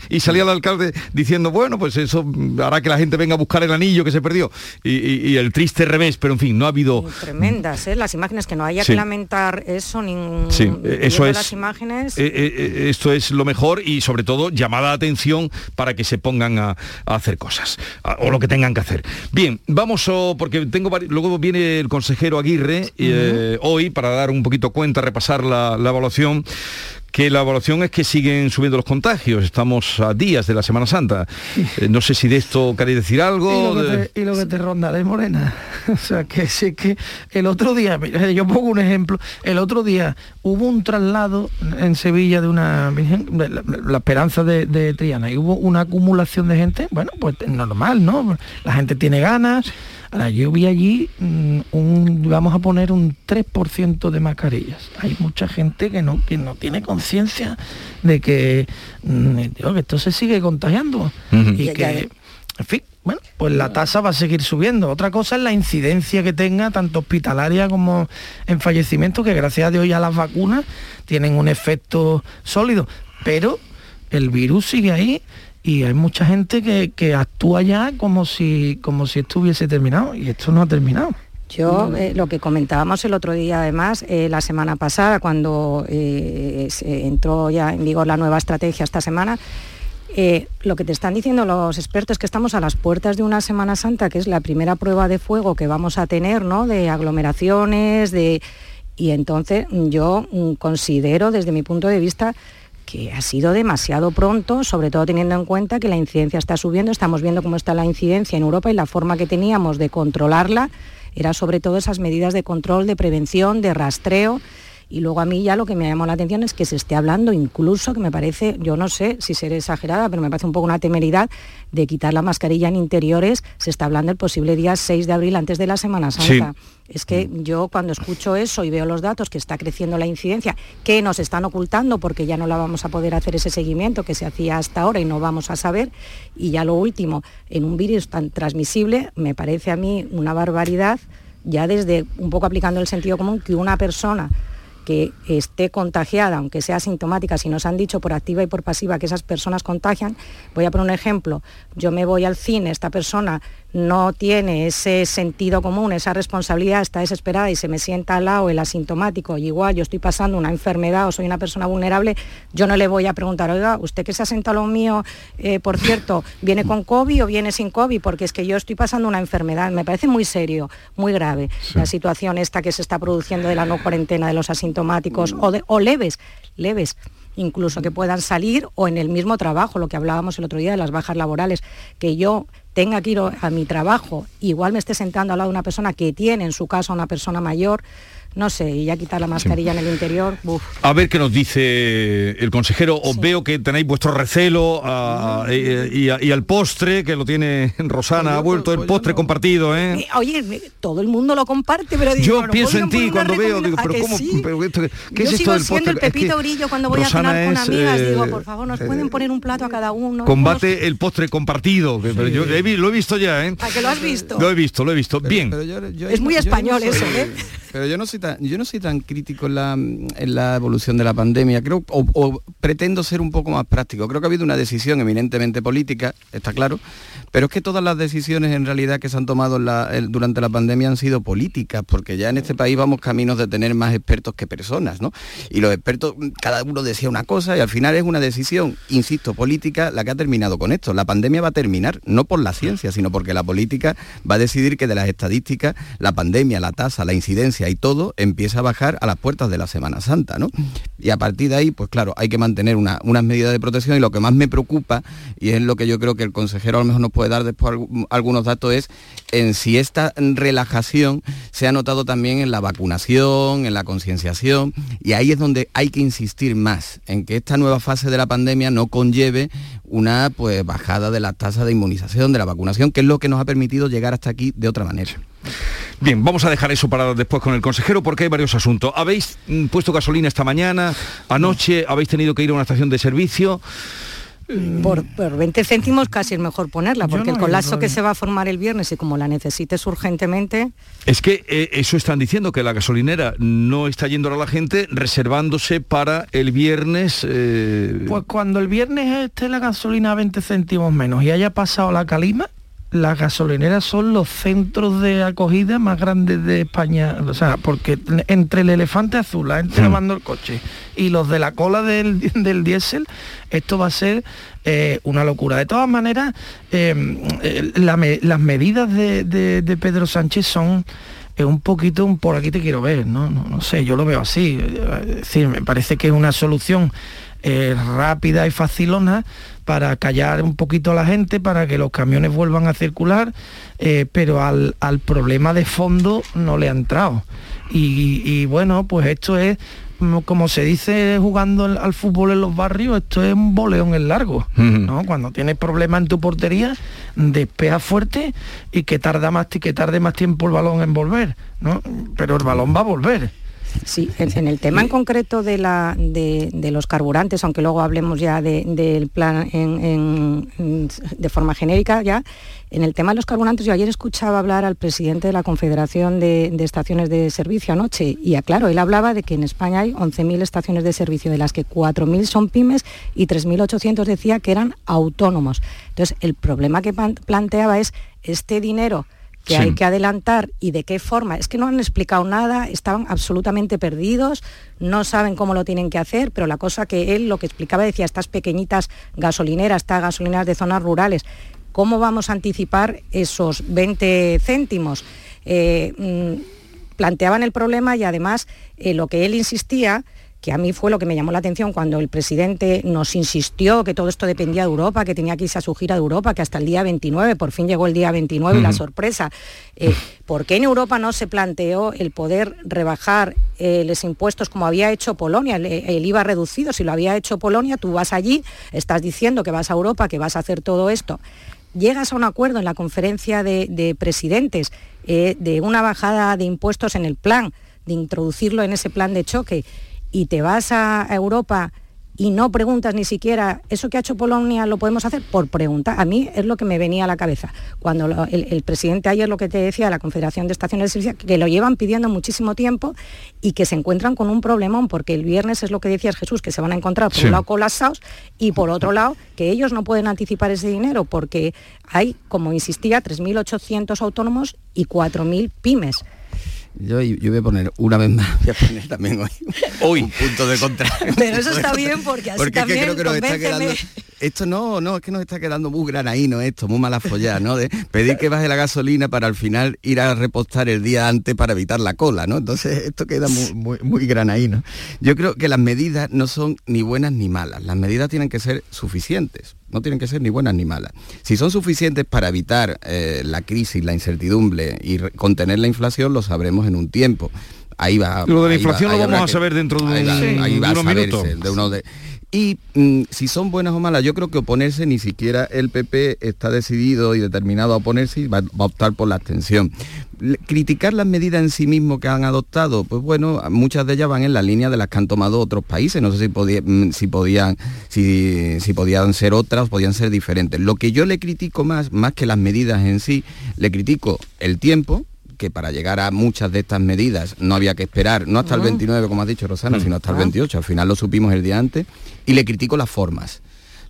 y salía el alcalde diciendo, bueno, pues eso hará que la gente venga a buscar el anillo que se perdió. Y, y, y el triste revés, pero en fin, no ha habido... Y tremendas, ¿eh? Las imágenes, que no haya sí. que lamentar eso, ningún... Sí, eso es... Las imágenes... Eh, eh, esto es lo mejor y sobre todo llamada de atención para que se pongan a, a hacer cosas, a, o lo que tengan que hacer. Bien, vamos, oh, porque tengo vari... luego viene el consejero Aguirre eh, uh-huh. hoy para dar un poquito cuenta, repasar la La, la evaluación, que la evaluación es que siguen subiendo los contagios. Estamos a días de la Semana Santa. Eh, no sé si de esto queréis decir algo. Y lo que te, y lo que te rondaré, Morena. O sea, que sí, que el otro día, yo pongo un ejemplo, el otro día hubo un traslado en Sevilla de una virgen, la, la Esperanza de, de Triana, y hubo una acumulación de gente, bueno, pues normal, ¿no? La gente tiene ganas. Ahora, yo vi allí, un, vamos a poner un tres por ciento de mascarillas. Hay mucha gente que no, que no tiene conciencia de que, digo, que esto se sigue contagiando. Uh-huh. Y que, en fin, bueno, pues la tasa va a seguir subiendo. Otra cosa es la incidencia que tenga, tanto hospitalaria como en fallecimientos, que gracias a Dios ya las vacunas tienen un efecto sólido. Pero el virus sigue ahí. Y hay mucha gente que, que actúa ya como si, como si esto hubiese terminado, y esto no ha terminado. Yo, eh, lo que comentábamos el otro día, además, eh, la semana pasada, cuando eh, se entró ya en vigor la nueva estrategia esta semana, eh, lo que te están diciendo los expertos es que estamos a las puertas de una Semana Santa, que es la primera prueba de fuego que vamos a tener, ¿no?, de aglomeraciones, de... Y entonces yo considero, desde mi punto de vista, que ha sido demasiado pronto, sobre todo teniendo en cuenta que la incidencia está subiendo. Estamos viendo cómo está la incidencia en Europa y la forma que teníamos de controlarla era sobre todo esas medidas de control, de prevención, de rastreo. Y luego a mí ya lo que me llamó la atención es que se esté hablando incluso, que me parece, yo no sé si seré exagerada, pero me parece un poco una temeridad, de quitar la mascarilla en interiores. Se está hablando el posible día seis de abril antes de la Semana Santa. Sí. Es que yo cuando escucho eso y veo los datos, que está creciendo la incidencia, que nos están ocultando porque ya no la vamos a poder hacer ese seguimiento que se hacía hasta ahora y no vamos a saber. Y ya lo último, en un virus tan transmisible, me parece a mí una barbaridad, ya desde un poco aplicando el sentido común, que una persona que esté contagiada, aunque sea asintomática, si nos han dicho por activa y por pasiva que esas personas contagian, voy a poner un ejemplo, yo me voy al cine, esta persona no tiene ese sentido común, esa responsabilidad, está desesperada y se me sienta al lado el asintomático, y igual yo estoy pasando una enfermedad o soy una persona vulnerable, yo no le voy a preguntar, oiga, usted que se ha sentado lo mío, eh, por cierto, ¿viene con COVID o viene sin COVID? Porque es que yo estoy pasando una enfermedad, me parece muy serio, muy grave, sí. La situación esta que se está produciendo de la no cuarentena de los asintomáticos o, de, o leves, leves. incluso que puedan salir, o en el mismo trabajo, lo que hablábamos el otro día de las bajas laborales, que yo tenga que ir a mi trabajo, igual me esté sentando al lado de una persona que tiene en su casa una persona mayor, no sé, y ya quitar la mascarilla sí. en el interior. Uf. A ver qué nos dice el consejero. Os sí. veo que tenéis vuestro recelo a, y, a, y al postre, que lo tiene Rosana, oye, ha vuelto oye, el postre no. compartido, ¿eh? Oye, todo el mundo lo comparte, pero digo, yo no, pienso en ti cuando veo, digo, pero cómo, sí? pero esto, ¿qué yo es esto del postre? Yo sigo siendo el Pepito Grillo cuando voy Rosana a cenar con es, amigas, eh, digo, por favor, nos eh, pueden poner un plato a cada uno. Combate unos... el postre compartido, que, sí. pero yo he, lo he visto ya, ¿eh? ¿A que lo has visto? Lo he visto, lo he visto, pero, bien. Pero yo, yo, es muy yo, español yo no soy, eso, ¿eh? Pero yo no soy tan, yo no soy tan crítico en la, en la evolución de la pandemia, creo, o, o pretendo ser un poco más práctico. Creo que ha habido una decisión eminentemente política, está claro, pero es que todas las decisiones en realidad que se han tomado en la, el, durante la pandemia han sido políticas, porque ya en este país vamos caminos de tener más expertos que personas, ¿no? Y los expertos, cada uno decía una cosa y al final es una decisión, insisto, política la que ha terminado con esto. La pandemia va a terminar, no por la ciencia, sino porque la política va a decidir que de las estadísticas, la pandemia, la tasa, la incidencia y todo empieza a bajar a las puertas de la Semana Santa, ¿no? Y a partir de ahí, pues claro, hay que mantener una, unas medidas de protección, y lo que más me preocupa, y es lo que yo creo que el consejero a lo mejor nos puede dar después algunos datos, es en si esta relajación se ha notado también en la vacunación, en la concienciación, y ahí es donde hay que insistir más, en que esta nueva fase de la pandemia no conlleve una pues bajada de las tasas de inmunización, de la vacunación, que es lo que nos ha permitido llegar hasta aquí de otra manera. Bien, vamos a dejar eso para después con el consejero, porque hay varios asuntos. Habéis puesto gasolina esta mañana, anoche habéis tenido que ir a una estación de servicio. Por, por veinte céntimos casi es mejor ponerla, porque no el colapso que se va a formar el viernes, y como la necesites urgentemente... Es que eh, eso están diciendo, que la gasolinera no está yendo a la gente, reservándose para el viernes... Eh... Pues cuando el viernes esté la gasolina a veinte céntimos menos y haya pasado la calima, las gasolineras son los centros de acogida más grandes de España, o sea, porque entre el elefante azul, la gente lavando el coche, y los de la cola del, del diésel, esto va a ser eh, una locura. De todas maneras, eh, la me, las medidas de, de, de Pedro Sánchez son... es un poquito un por aquí te quiero ver, ¿no? No, no sé, yo lo veo así. Es decir, me parece que es una solución eh, rápida y facilona para callar un poquito a la gente, para que los camiones vuelvan a circular, eh, pero al, al problema de fondo no le ha entrado. Y, y bueno, pues esto es, como se dice jugando al fútbol en los barrios, esto es un boleón en largo, ¿no? Cuando tienes problemas en tu portería, despea fuerte y que tarda más, que tarde más tiempo el balón en volver, ¿no? Pero el balón va a volver. Sí, en el tema en concreto de, la, de, de los carburantes, aunque luego hablemos ya del de, de plan en, en, de forma genérica ya, en el tema de los carburantes, yo ayer escuchaba hablar al presidente de la Confederación de, de Estaciones de Servicio anoche, y claro, él hablaba de que en España hay once mil estaciones de servicio, de las que cuatro mil son pymes y tres mil ochocientos decía que eran autónomos. Entonces, el problema que planteaba es este dinero que sí. hay que adelantar, y de qué forma. Es que no han explicado nada, estaban absolutamente perdidos, no saben cómo lo tienen que hacer, pero la cosa que él lo que explicaba, decía, estas pequeñitas gasolineras, estas gasolineras de zonas rurales, ¿cómo vamos a anticipar esos veinte céntimos? Eh, mmm, planteaban el problema, y además eh, lo que él insistía, que a mí fue lo que me llamó la atención cuando el presidente nos insistió que todo esto dependía de Europa, que tenía que irse a su gira de Europa, que hasta el día veintinueve, por fin llegó el día veintinueve, mm. la sorpresa. Eh, ¿Por qué en Europa no se planteó el poder rebajar eh, los impuestos como había hecho Polonia, el, el I V A reducido? Si lo había hecho Polonia, tú vas allí, estás diciendo que vas a Europa, que vas a hacer todo esto. Llegas a un acuerdo en la conferencia de, de presidentes eh, de una bajada de impuestos en el plan, de introducirlo en ese plan de choque, y te vas a Europa y no preguntas ni siquiera, ¿eso que ha hecho Polonia lo podemos hacer? Por preguntar. A mí es lo que me venía a la cabeza. Cuando lo, el, el presidente ayer, lo que te decía, la Confederación de Estaciones de Servicio, que lo llevan pidiendo muchísimo tiempo y que se encuentran con un problemón, porque el viernes es lo que decías, Jesús, que se van a encontrar por sí. un lado con las S A Os y por otro lado que ellos no pueden anticipar ese dinero, porque hay, como insistía, tres mil ochocientos autónomos y cuatro mil pymes. Yo, yo voy a poner, una vez más, voy a poner también hoy, hoy. un punto de contra. Pero eso está bien, porque así porque también, es que creo que nos está quedando, esto no, no, es que nos está quedando muy granaíno esto, muy mala follada, ¿no? De pedir que baje la gasolina para al final ir a repostar el día antes para evitar la cola, ¿no? Entonces esto queda muy, muy, muy granaíno. Yo creo que las medidas no son ni buenas ni malas, las medidas tienen que ser suficientes. No tienen que ser ni buenas ni malas. Si son suficientes para evitar eh, la crisis, la incertidumbre y contener la inflación, lo sabremos en un tiempo. ahí va. Lo de la inflación va, lo vamos a saber que, dentro de, un, va, sí, de unos minutos. De uno de, y mm, si son buenas o malas, yo creo que oponerse, ni siquiera el P P está decidido y determinado a oponerse y va, va a optar por la abstención. Criticar las medidas en sí mismo que han adoptado, pues bueno, muchas de ellas van en la línea de las que han tomado otros países, no sé si, podía, si, podían, si, si podían ser otras, podían ser diferentes. Lo que yo le critico más, más que las medidas en sí, le critico el tiempo, que para llegar a muchas de estas medidas no había que esperar, no hasta el veintinueve, como has dicho Rosana, sino hasta el veintiocho, al final lo supimos el día antes, y le critico las formas.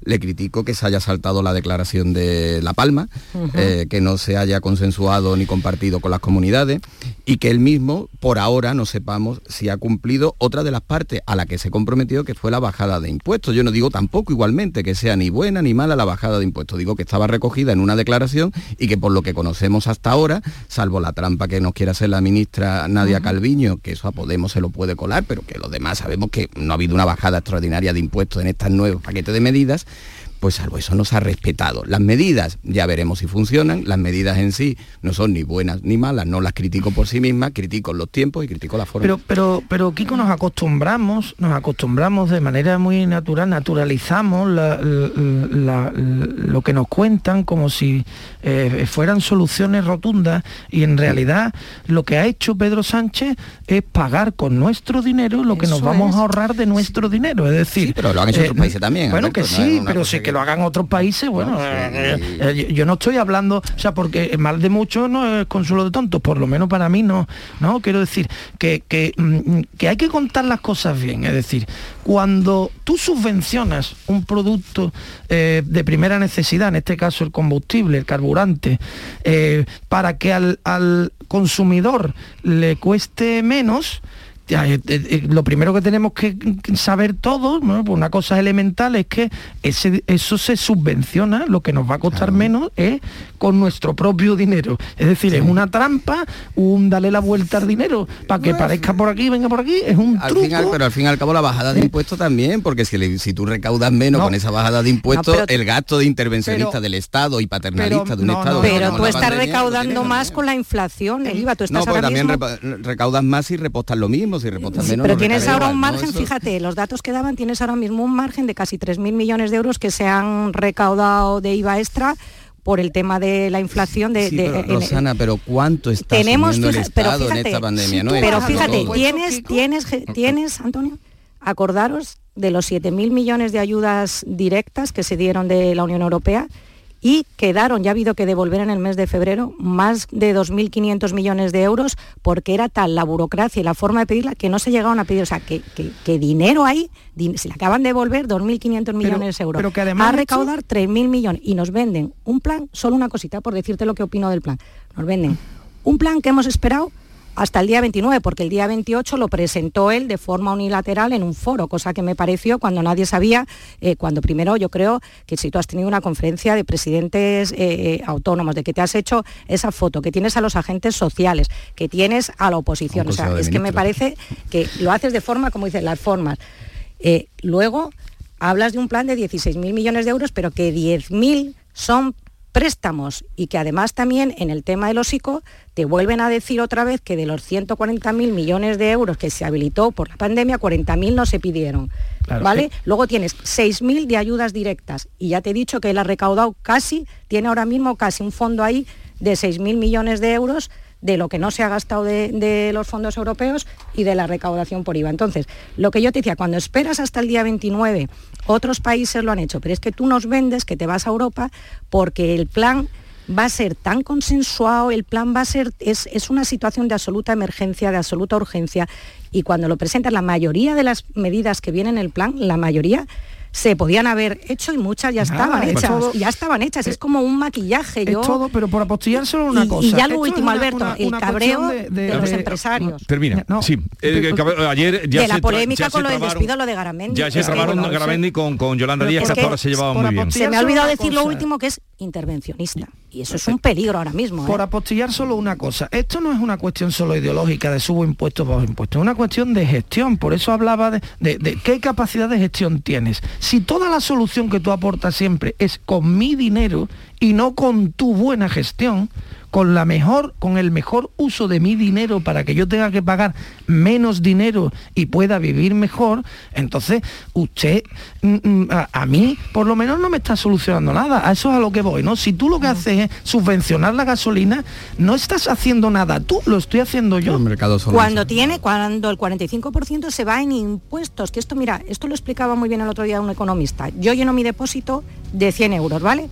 Le critico que se haya saltado la declaración de La Palma, uh-huh. eh, que no se haya consensuado ni compartido con las comunidades y que él mismo, por ahora, no sepamos si ha cumplido otra de las partes a la que se comprometió, que fue la bajada de impuestos. Yo no digo tampoco igualmente que sea ni buena ni mala la bajada de impuestos. Digo que estaba recogida en una declaración y que por lo que conocemos hasta ahora, salvo la trampa que nos quiere hacer la ministra Nadia uh-huh. Calviño, que eso a Podemos se lo puede colar, pero que los demás sabemos que no ha habido una bajada extraordinaria de impuestos en estos nuevos paquetes de medidas, pues salvo eso no se ha respetado. Las medidas, ya veremos si funcionan, las medidas en sí no son ni buenas ni malas, no las critico por sí mismas, critico los tiempos y critico la forma. Pero, pero, pero Kiko, nos acostumbramos, nos acostumbramos de manera muy natural, naturalizamos la, la, la, lo que nos cuentan como si eh, fueran soluciones rotundas, y en realidad lo que ha hecho Pedro Sánchez es pagar con nuestro dinero lo que eso nos vamos es. a ahorrar de nuestro sí. dinero, es decir... Sí, pero lo han hecho eh, otros países también. Bueno, Alberto, que sí, no pero sí que... que lo hagan otros países, bueno, no, sí, eh, eh, yo no estoy hablando, o sea, porque mal de muchos no es consuelo de tontos, por lo menos para mí no, no, quiero decir que, que, que hay que contar las cosas bien, es decir, cuando tú subvencionas un producto eh, de primera necesidad, en este caso el combustible, el carburante, eh, para que al, al consumidor le cueste menos, lo primero que tenemos que saber todos, ¿no? Pues una cosa elemental es que ese, eso se subvenciona, lo que nos va a costar claro. menos es con nuestro propio dinero. Es decir, sí. es una trampa, un dale la vuelta al dinero para que bueno, parezca por aquí, venga por aquí, es un al truco. Final, pero al fin y al cabo la bajada de impuestos también, porque si, le, si tú recaudas menos no. con esa bajada de impuestos, no, pero, el gasto de intervencionista pero, del Estado y paternalista pero, de un no, Estado... No, pero tú estás pandemia, recaudando no más con la inflación, el IVA, tú estás No, porque también mismo... repa- recaudas más y repostas lo mismo. Si repostas menos, sí, pero tienes ahora un margen, ¿no? Fíjate, los datos que daban, tienes ahora mismo un margen de casi tres mil millones de euros que se han recaudado de IVA extra por el tema de la inflación de, sí, de, pero, de Rosana, en, pero cuánto está tenemos asumiendo el Estado, fíjate, en esta pandemia, sí, ¿no? Pero fíjate, tienes, tienes, tienes, Antonio, acordaros de los siete mil millones de ayudas directas que se dieron de la Unión Europea y quedaron, ya ha habido que devolver en el mes de febrero, más de dos mil quinientos millones de euros, porque era tal la burocracia y la forma de pedirla que no se llegaron a pedir. O sea, que, que, que dinero hay, din- se le acaban de devolver dos mil quinientos millones de euros. Pero que además a recaudar esto... tres mil millones. Y nos venden un plan, solo una cosita por decirte lo que opino del plan. Nos venden un plan que hemos esperado hasta el día veintinueve, porque el día veintiocho lo presentó él de forma unilateral en un foro, cosa que me pareció cuando nadie sabía, eh, cuando primero yo creo que si tú has tenido una conferencia de presidentes eh, autónomos, de que te has hecho esa foto, que tienes a los agentes sociales, que tienes a la oposición, o sea, es que me parece que lo haces de forma, como dicen, las formas. Eh, luego hablas de un plan de dieciséis mil millones de euros, pero que diez mil son préstamos, y que además también en el tema del hocico te vuelven a decir otra vez que de los ciento cuarenta mil millones de euros que se habilitó por la pandemia, cuarenta mil no se pidieron, claro, ¿vale? Que... Luego tienes seis mil de ayudas directas, y ya te he dicho que él ha recaudado casi, tiene ahora mismo casi un fondo ahí de seis mil millones de euros de lo que no se ha gastado de, de los fondos europeos y de la recaudación por IVA. Entonces, lo que yo te decía, cuando esperas hasta el día veintinueve... otros países lo han hecho, pero es que tú nos vendes que te vas a Europa porque el plan va a ser tan consensuado, el plan va a ser, es, es una situación de absoluta emergencia, de absoluta urgencia, y cuando lo presentas, la mayoría de las medidas que vienen en el plan, la mayoría se podían haber hecho y muchas ya estaban ah, hechas, todo, ya estaban hechas, es como un maquillaje. Es yo, todo, pero por apostillárselo una y, cosa. Y ya lo último, una, Alberto, una, una el cabreo de, de, de los de, empresarios. Termina, no, sí. El, el cabreo, ayer ya de la se polémica tra- ya con se lo del despido, lo de Garamendi. Ya se es que trabaron bueno, Garamendi con, con Yolanda Díaz, que ahora se llevaban muy bien. Se me ha olvidado decir cosa. Lo último, que es intervencionista. Y eso es un peligro ahora mismo. ¿eh? Por apostillar solo una cosa. Esto no es una cuestión solo ideológica de subo impuestos, bajo impuestos. Es una cuestión de gestión. Por eso hablaba de, de, de qué capacidad de gestión tienes. Si toda la solución que tú aportas siempre es con mi dinero y no con tu buena gestión... con la mejor, con el mejor uso de mi dinero para que yo tenga que pagar menos dinero y pueda vivir mejor, entonces usted a, a mí por lo menos no me está solucionando nada. A eso es a lo que voy, ¿no? Si tú lo que haces es subvencionar la gasolina, no estás haciendo nada tú, lo estoy haciendo yo. El mercado solo cuando eso. tiene, cuando el cuarenta y cinco por ciento se va en impuestos, que esto, mira, esto lo explicaba muy bien el otro día un economista. Yo lleno mi depósito de cien euros, ¿vale?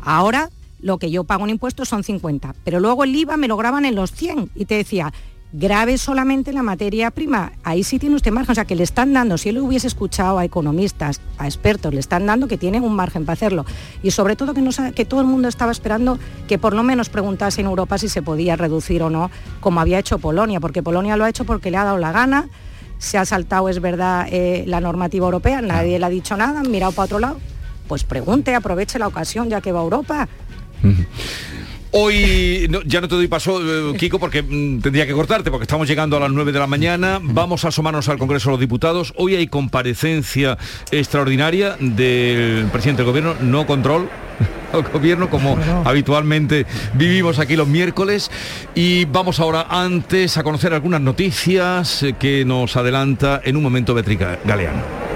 Ahora lo que yo pago en impuestos son cincuenta, pero luego el IVA me lo graban en los cien, y te decía, grave solamente la materia prima, ahí sí tiene usted margen, o sea que le están dando, si él lo hubiese escuchado a economistas, a expertos, le están dando que tienen un margen para hacerlo, y sobre todo que, no, que todo el mundo estaba esperando que por lo menos preguntase en Europa si se podía reducir o no, como había hecho Polonia, porque Polonia lo ha hecho porque le ha dado la gana, se ha saltado, es verdad, eh, la normativa europea, nadie le ha dicho nada, han mirado para otro lado, pues pregunte, aproveche la ocasión ya que va a Europa. Hoy no, ya no te doy paso, eh, Kiko, porque mm, tendría que cortarte, porque estamos llegando a las nueve de la mañana. Vamos a asomarnos al Congreso de los Diputados. Hoy hay comparecencia extraordinaria del presidente del Gobierno, no control al Gobierno, como bueno. habitualmente vivimos aquí los miércoles. Y vamos ahora antes a conocer algunas noticias que nos adelanta en un momento Beatriz Galeano.